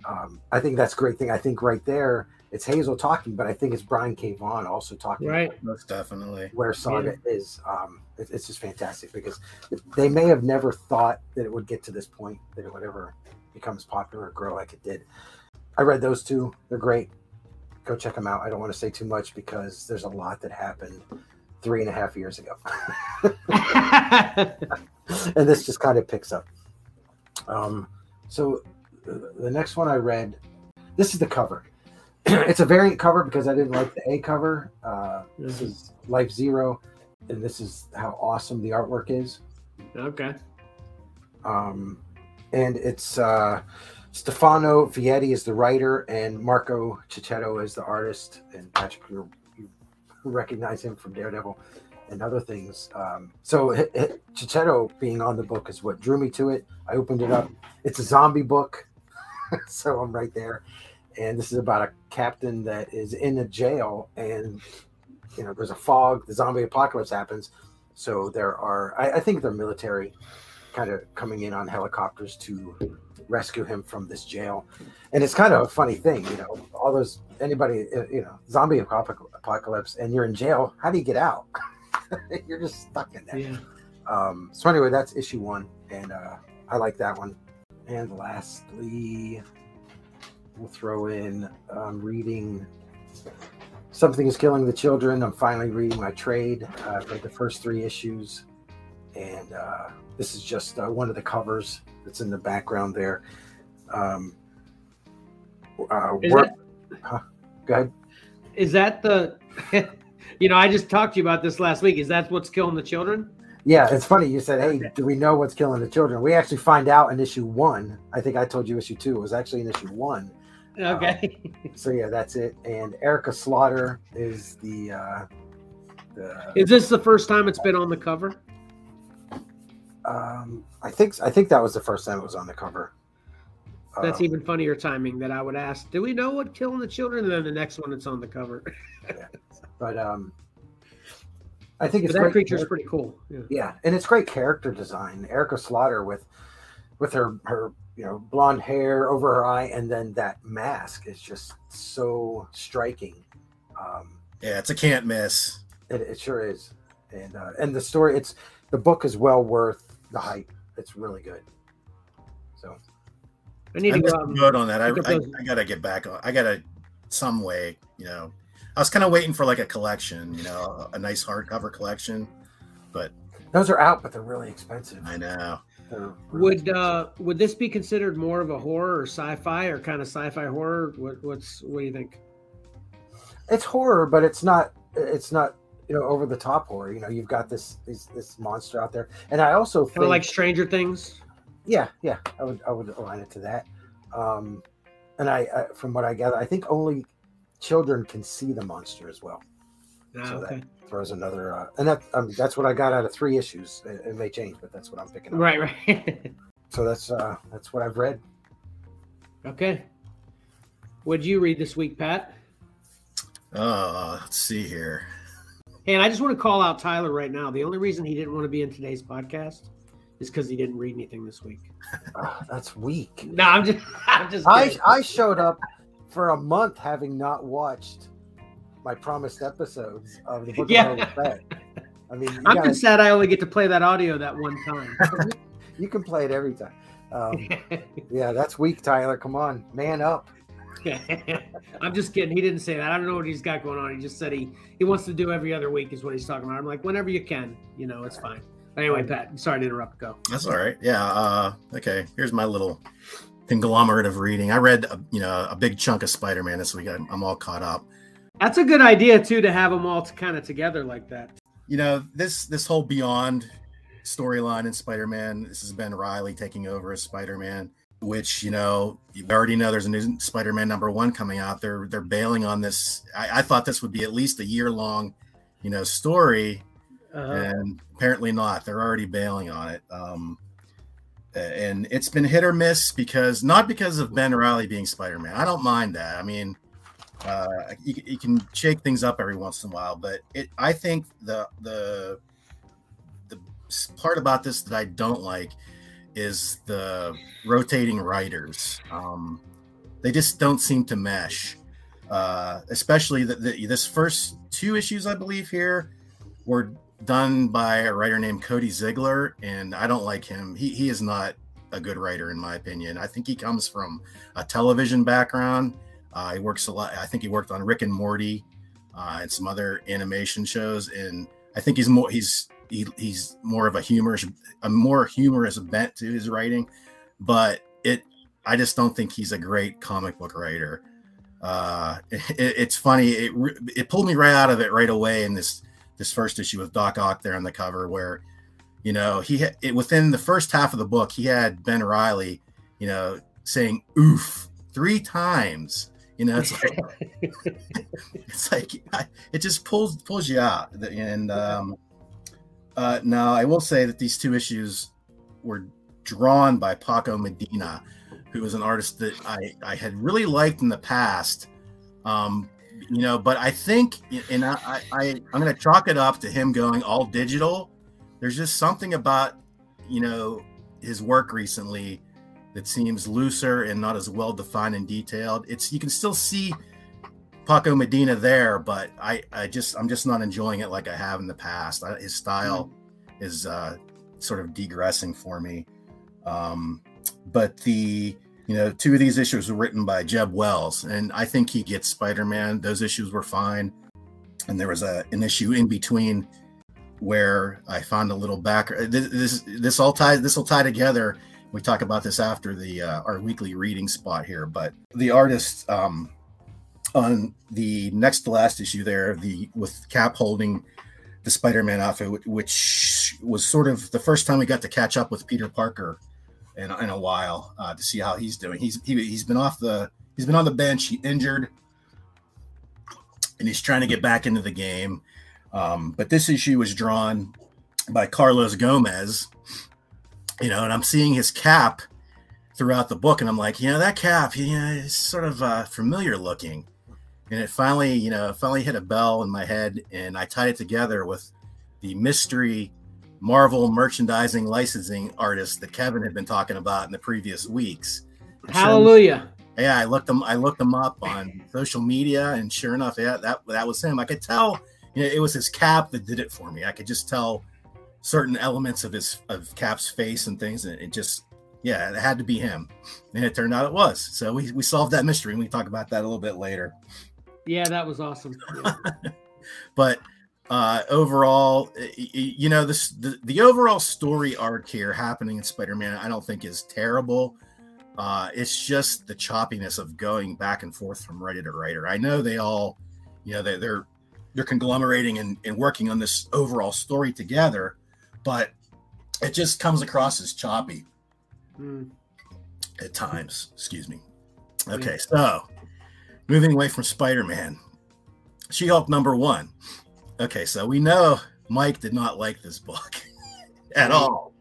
Um, I think that's a great thing. I think right there, it's Hazel talking, but I think it's Brian K. Vaughan also talking. Right, most definitely. Where Saga yeah. is, um, it, it's just fantastic because they may have never thought that it would get to this point, that it would ever become as popular or grow like it did. I read those two. They're great. Go check them out. I don't want to say too much because there's a lot that happened three and a half years ago. And this just kind of picks up. Um, so... The next one I read, this is the cover. It's a variant cover because I didn't like the A cover. Uh, this mm-hmm. is Life Zero, and this is how awesome the artwork is. Okay. Um, and it's uh, Stefano Vietti is the writer, and Marco Cicchetto is the artist. And Patrick, you recognize him from Daredevil and other things. Um, so H- H- Cicchetto being on the book is what drew me to it. I opened it up. It's a zombie book. So I'm right there. And this is about a captain that is in a jail and, you know, there's a fog, the zombie apocalypse happens. So there are, I, I think they're military kind of coming in on helicopters to rescue him from this jail. And it's kind of a funny thing, you know, all those, anybody, you know, zombie apocalypse and you're in jail. How do you get out? You're just stuck in there. Yeah. Um, so anyway, that's issue one. And uh, I like that one. And lastly, we'll throw in um, reading Something is Killing the Children. I'm finally reading my trade. Uh, I've read the first three issues. And uh, this is just uh, one of the covers that's in the background there. Um, uh, is work- that- huh? Go ahead. Is that the... You know, I just talked to you about this last week. Is that what's killing the children? Yeah, it's funny. You said, hey, do we know what's killing the children? We actually find out in issue one. I think I told you issue two. It was actually in issue one. Okay. Uh, so, yeah, that's it. And Erica Slaughter is the, uh, the... Is this the first time it's been on the cover? Um, I think I think that was the first time it was on the cover. That's um, even funnier timing that I would ask, do we know what killing the children? And then the next one, it's on the cover. Yeah. But um, I think it's but that creature's pretty cool. Yeah. yeah, and it's great character design. Erica Slaughter with with her her you know blonde hair over her eye, and then that mask is just so striking. Um, yeah, it's a can't miss. It, it sure is, and uh, and the story. It's the book is well worth the hype. It's really good. So I need to I go out and on that. I, I, I gotta get back on. I gotta some way, you know. I was kind of waiting for like a collection, you know, a nice hardcover collection, but those are out, but they're really expensive. I know. Really would expensive. uh would this be considered more of a horror or sci-fi or kind of sci-fi horror? What what's what do you think? It's horror, but it's not it's not you know over the top horror. You know, you've got this this, this monster out there, and I also kinda think like Stranger Things. Yeah, yeah, I would I would align it to that. Um, and I, I, from what I gather, I think only children can see the monster as well. Ah, so okay. That throws another, uh, and that um, that's what I got out of three issues. It, it may change, but that's what I'm picking up. Right, right. So that's uh, that's what I've read. Okay. What'd you read this week, Pat? Uh, let's see here. And I just want to call out Tyler right now. The only reason he didn't want to be in today's podcast is because he didn't read anything this week. Oh, that's weak. No, I'm just, I'm just I, I showed up for a month having not watched my promised episodes of the Book of Boba Fett. I mean, I'm gotta, just sad I only get to play that audio that one time. You can play it every time. Um, yeah, that's weak, Tyler. Come on, man up. I'm just kidding. He didn't say that. I don't know what he's got going on. He just said he, he wants to do every other week is what he's talking about. I'm like, whenever you can, you know, it's fine. But anyway, Pat, I'm sorry to interrupt. Go. That's all right. Yeah. Uh, okay. Here's my little conglomerate of reading. I read, a, you know, a big chunk of Spider-Man this week. I'm, I'm all caught up. That's a good idea, too, to have them all kind of together like that. You know, this this whole Beyond storyline in Spider-Man, this has been Riley taking over as Spider-Man. Which, you know, you already know there's a new Spider-Man number one coming out. They're they're bailing on this. I, I thought this would be at least a year-long, you know, story, uh-huh. and apparently not. They're already bailing on it. Um, and it's been hit or miss because, not because of Ben Reilly being Spider-Man. I don't mind that. I mean, uh, you, you can shake things up every once in a while. But it, I think the the the part about this that I don't like is the rotating writers. Um, they just don't seem to mesh, uh, especially the, the, this first two issues, I believe here, were done by a writer named Cody Ziegler, and I don't like him. He he is not a good writer, in my opinion. I think he comes from a television background. Uh, he works a lot. I think he worked on Rick and Morty uh, and some other animation shows, and I think he's more he's He, he's more of a humorous, a more humorous bent to his writing, but it, I just don't think he's a great comic book writer. Uh, it, it's funny. It, it pulled me right out of it right away in this, this first issue with Doc Ock there on the cover where, you know, he had it within the first half of the book, he had Ben Reilly, you know, saying oof three times, you know, it's like, it's like, I, it just pulls, pulls you out. And, um, Uh, now, I will say that these two issues were drawn by Paco Medina, who was an artist that I, I had really liked in the past. Um, you know, but I think, and I, I, I'm going to chalk it up to him going all digital. There's just something about, you know, his work recently that seems looser and not as well-defined and detailed. It's, you can still see Paco Medina there, but I, I just I'm just not enjoying it like I have in the past. I, his style mm-hmm. is uh, sort of degressing for me. Um, but the you know two of these issues were written by Jeb Wells, and I think he gets Spider-Man. Those issues were fine, and there was a an issue in between where I found a little background. This this, this all ties this will tie together. We talk about this after the uh, our weekly reading spot here, but the artist. Um, On the next to last issue there, the with Cap holding the Spider-Man outfit, which was sort of the first time we got to catch up with Peter Parker in, in a while uh, to see how he's doing. He's he, he's been off the he's been on the bench. He injured, and he's trying to get back into the game. Um, but this issue was drawn by Carlos Gomez, you know, and I'm seeing his cap throughout the book, and I'm like, you know, that cap, you know, it's sort of uh, familiar looking. And it finally, you know, finally hit a bell in my head, and I tied it together with the mystery Marvel merchandising licensing artist that Kevin had been talking about in the previous weeks. And Hallelujah! Sure, yeah, I looked them. I looked them up on social media, and sure enough, yeah, that that was him. I could tell, you know, it was his cap that did it for me. I could just tell certain elements of his of Cap's face and things, and it just, yeah, it had to be him. And it turned out it was. So we we solved that mystery, and we talk about that a little bit later. Yeah, that was awesome. Yeah. But uh, overall, you know, this the, the overall story arc here happening in Spider-Man, I don't think is terrible. Uh, it's just the choppiness of going back and forth from writer to writer. I know they all, you know, they, they're they're conglomerating and, and working on this overall story together, but it just comes across as choppy. Mm. At times, excuse me. Okay, so moving away from Spider-Man, She-Hulk number one. Okay, so we know Mike did not like this book at all.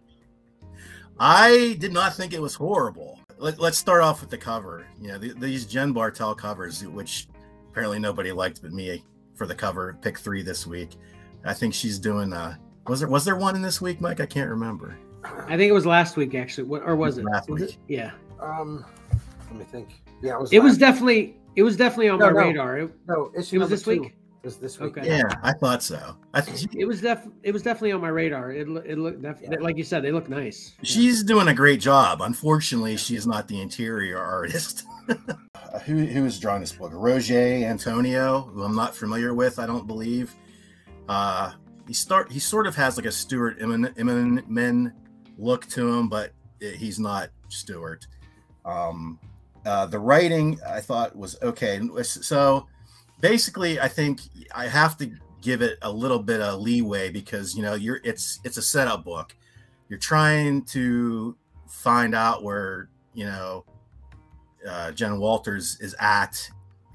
I did not think it was horrible. Let, let's start off with the cover. You know, the, these Jen Bartel covers, which apparently nobody liked but me for the cover. Pick three this week. I think she's doing. Uh, was there was there one in this week, Mike? I can't remember. I think it was last week, actually. What or was it? Last was week. It? Yeah. Um, let me think. Yeah, it was. It was week. definitely. It was definitely on no, my no. radar. It, no, issue it was this two. week. It was this week. Okay. Yeah, I thought so. I th it was def. It was definitely on my radar. It it looked yeah. like you said. They look nice. She's yeah. doing a great job. Unfortunately, she's not the interior artist. Who who is drawing this book? Roger Antonio, who I'm not familiar with. I don't believe. Uh, he start. He sort of has like a Stuart Immonen look to him, but he's not Stuart. Um, uh, the writing I thought was okay. So basically, I think I have to give it a little bit of leeway because, you know, you're it's it's a setup book. You're trying to find out where, you know, uh, Jen Walters is at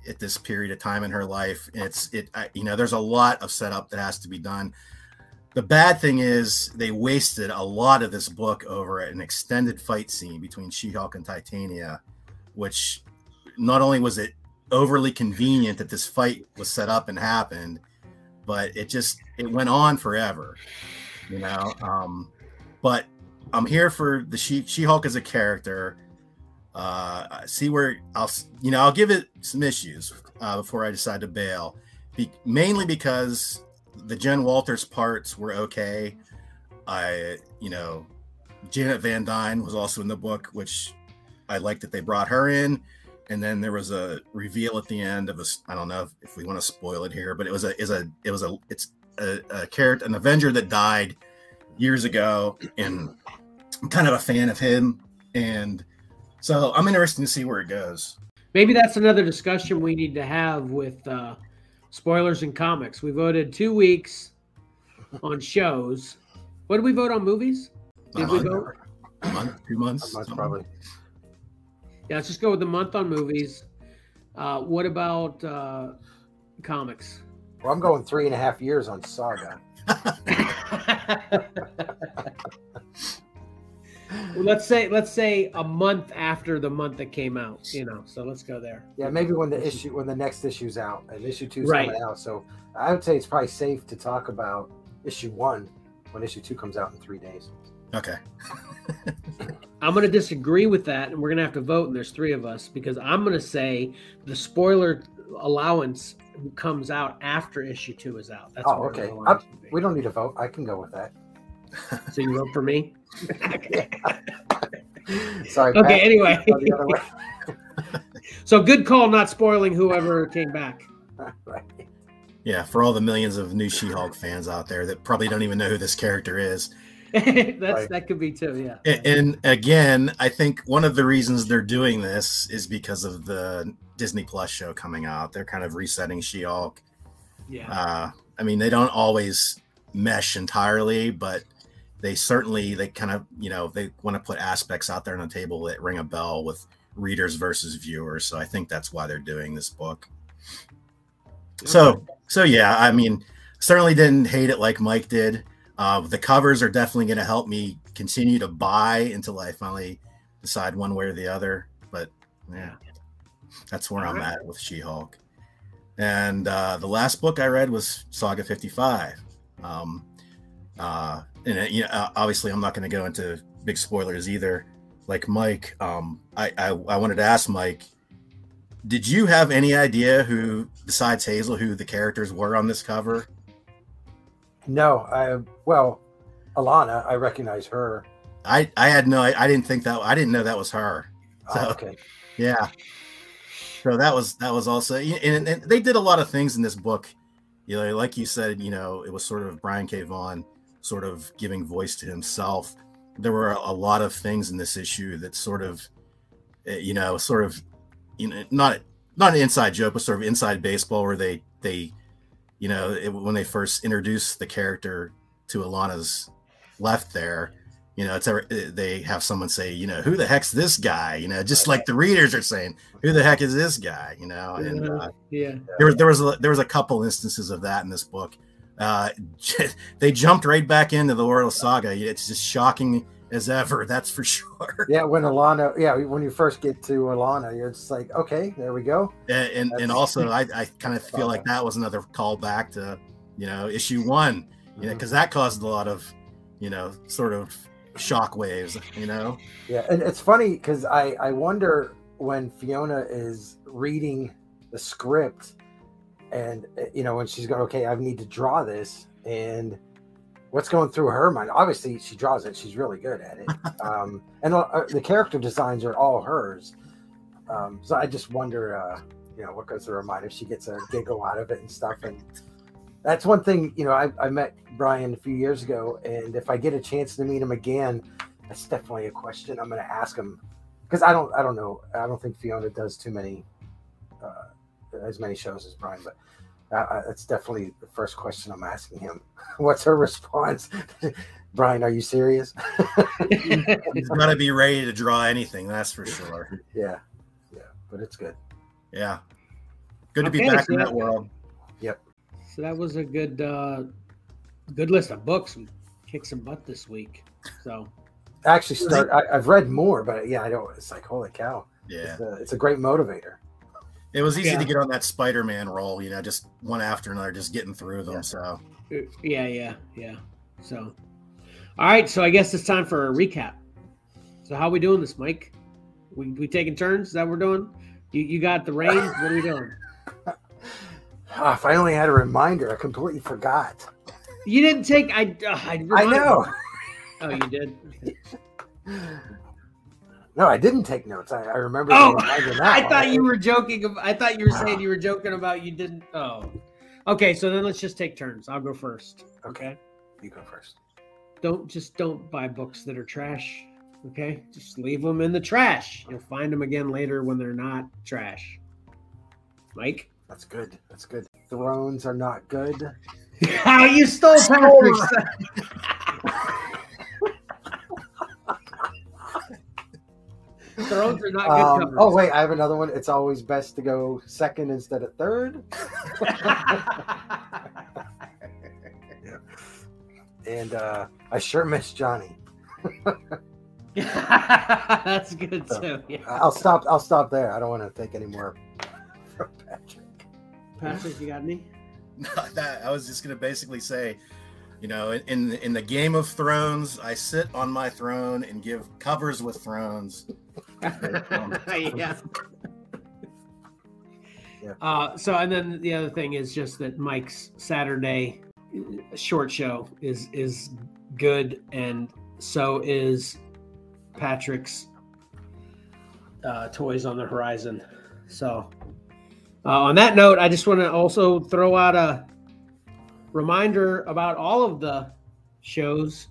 at this period of time in her life. It's it I, you know, there's a lot of setup that has to be done. The bad thing is they wasted a lot of this book over an extended fight scene between She-Hulk and Titania, which not only was it overly convenient that this fight was set up and happened, but it just it went on forever, you know. Um but I'm here for the she She-Hulk as a character. uh I see where I'll you know I'll give it some issues uh before I decide to bail, Be mainly because the Jen Walters parts were okay. I you know Janet Van Dyne was also in the book, which I liked that they brought her in. And then there was a reveal at the end of a, I don't know if, if we want to spoil it here, but it was a is a it was a it's a, a character, an Avenger that died years ago, and I'm kind of a fan of him, and so I'm interested to see where it goes. Maybe that's another discussion we need to have with uh, spoilers in comics. We voted two weeks on shows. What did we vote on movies? Did we vote? A month, two months, a month probably. Yeah, let's just go with the month on movies. Uh, what about uh, comics? Well, I'm going three and a half years on Saga. Well, let's say let's say a month after the month that came out, you know. So let's go there. Yeah, maybe when the issue when the next issue's out, and issue two's right. coming out. So I would say it's probably safe to talk about issue one when issue two comes out in three days. Okay. I'm going to disagree with that, and we're going to have to vote, and there's three of us, because I'm going to say the spoiler allowance comes out after issue two is out. That's oh, okay. I, we don't need a vote. I can go with that. So you vote for me? Okay. Sorry. Okay, Pat, anyway. So good call not spoiling whoever came back. Right. Yeah, for all the millions of new She-Hulk fans out there that probably don't even know who this character is. That's right. That could be too, yeah. And, and again, I think one of the reasons they're doing this is because of the Disney Plus show coming out. They're kind of resetting She-Hulk. Yeah. Uh, I mean, they don't always mesh entirely, but they certainly they kind of you know they want to put aspects out there on the table that ring a bell with readers versus viewers. So I think that's why they're doing this book. Okay. So so yeah, I mean, certainly didn't hate it like Mike did. Uh, the covers are definitely going to help me continue to buy until I finally decide one way or the other. But yeah, that's where All I'm right. at with She-Hulk. And uh, the last book I read was Saga fifty-five. Um, uh, and you know, obviously, I'm not going to go into big spoilers either. Like Mike, um, I, I I wanted to ask Mike, did you have any idea who, besides Hazel, who the characters were on this cover? No, I well, Alana, I recognize her. I I had no, I, I didn't think that I didn't know that was her. So, oh, okay, yeah. So that was that was also, and, and they did a lot of things in this book. You know, like you said, you know, it was sort of Brian K. Vaughan sort of giving voice to himself. There were a lot of things in this issue that sort of, you know, sort of, you know, not not an inside joke, but sort of inside baseball, where they they, you know, it, when they first introduced the character to Alana's left there, You know, it's a, they have someone say, you know, who the heck's this guy? You know, just like the readers are saying, who the heck is this guy? You know, and uh, yeah, there was there was a, there was a couple instances of that in this book. Uh, they jumped right back into the Oral Saga. It's just shocking as ever, that's for sure. Yeah, when Alana, yeah, when you first get to Alana, you're just like, okay, there we go. And and, and also, I I kind of feel like that was another callback to, you know, issue one, you know, because that caused a lot of, you know, sort of shock waves, you know. Yeah, and it's funny because I I wonder when Fiona is reading the script, and you know, when she's going, okay, I need to draw this, and what's going through her mind. Obviously, she draws it; she's really good at it. Um, and uh, the character designs are all hers. Um, so I just wonder, uh, you know, what goes through her mind if she gets a giggle out of it and stuff. And that's one thing, you know, I, I met Brian a few years ago, and if I get a chance to meet him again, that's definitely a question I'm going to ask him, because I don't, I don't know, I don't think Fiona does too many, uh, as many shows as Brian, but uh, that's definitely the first question I'm asking him. What's her response? Brian, are you serious? He's got to be ready to draw anything, that's for sure. Yeah, yeah, but it's good. Yeah, good to okay, be back so in that world. Yep. So that was a good, uh, good list of books. We kicked some butt this week. So actually, start. I, I've read more, but yeah, I don't. It's like holy cow. Yeah, it's a, it's a great motivator. It was easy yeah. to get on that Spider-Man roll, you know, just one after another, just getting through them. Yeah. So yeah, yeah, yeah. So all right, so I guess it's time for a recap. So how are we doing this, Mike? We we taking turns? Is that what we're doing? You you got the reins. What are we doing? Oh, if I only had a reminder, I completely forgot. You didn't take. I. Uh, I, I know. Oh, you did. No, I didn't take notes. I, I remember. Oh, I thought one. you were joking. I thought you were saying you were joking about you didn't. Oh, okay. So then let's just take turns. I'll go first. Okay, you go first. Don't just don't buy books that are trash. Okay, just leave them in the trash. You'll find them again later when they're not trash. Mike. That's good. That's good. Thrones are not good. How you stole Patrick's Thrones are not um, good covers. Oh wait, I have another one. It's always best to go second instead of third. Yeah. And uh, I sure miss Johnny. That's good so, too. Yeah. I'll stop. I'll stop there. I don't want to take any more from Patrick. Patrick, you got any? That, I was just going to basically say, you know, in in the Game of Thrones, I sit on my throne and give covers with thrones. Yeah. Uh, so, and then the other thing is just that Mike's Saturday short show is is good, and so is Patrick's uh, Toys on the Horizon. So. Uh, on that note, I just want to also throw out a reminder about all of the shows.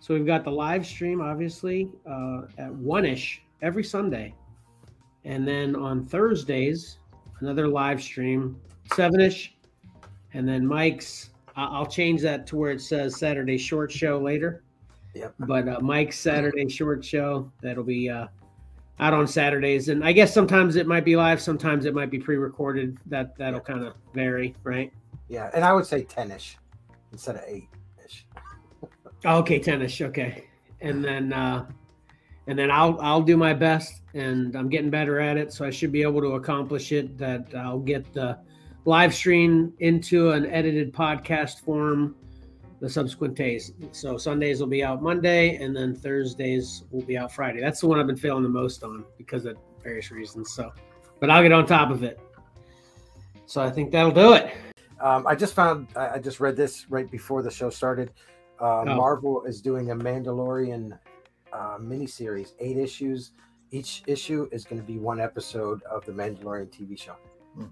So we've got the live stream, obviously, uh, at one-ish every Sunday. And then on Thursdays, another live stream, seven-ish. And then Mike's, uh, I'll change that to where it says Saturday Short Show later. Yep. But uh, Mike's Saturday Short Show, that'll be... Uh, out on Saturdays, and I guess sometimes it might be live, sometimes it might be pre-recorded. That that'll yeah. kind of vary, right? Yeah, and I would say ten-ish instead of eight-ish. Okay, ten-ish. Okay, and then uh, and then I'll I'll do my best, and I'm getting better at it, so I should be able to accomplish it. That I'll get the live stream into an edited podcast form the subsequent days. So Sundays will be out Monday, and then Thursdays will be out Friday. That's the one I've been failing the most on because of various reasons. So, but I'll get on top of it. So I think that'll do it. Um, I just found, I just read this right before the show started. Uh, oh. Marvel is doing a Mandalorian uh, miniseries, eight issues. Each issue is going to be one episode of the Mandalorian T V show. Hmm.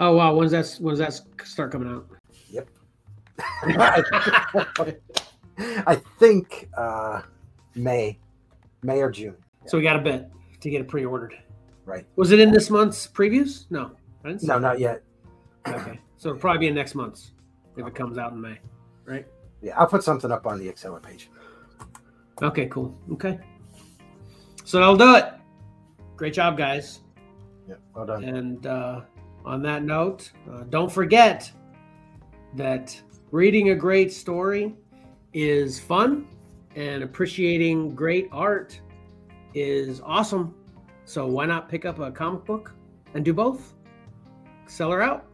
Oh, wow. When's that, when's that start coming out? Yep. I think uh, May, May or June. Yeah. So we got a bit to get it pre-ordered. Right. Was it in this month's previews? No. I didn't see no, that. Not yet. Okay. So it'll probably be in next month's if it comes out in May, right? Yeah, I'll put something up on the Excel page. Okay, cool. Okay. So that'll do it. Great job, guys. Yeah, well done. And uh, on that note, uh, don't forget that reading a great story is fun and appreciating great art is awesome. So why not pick up a comic book and do both? Sell her out.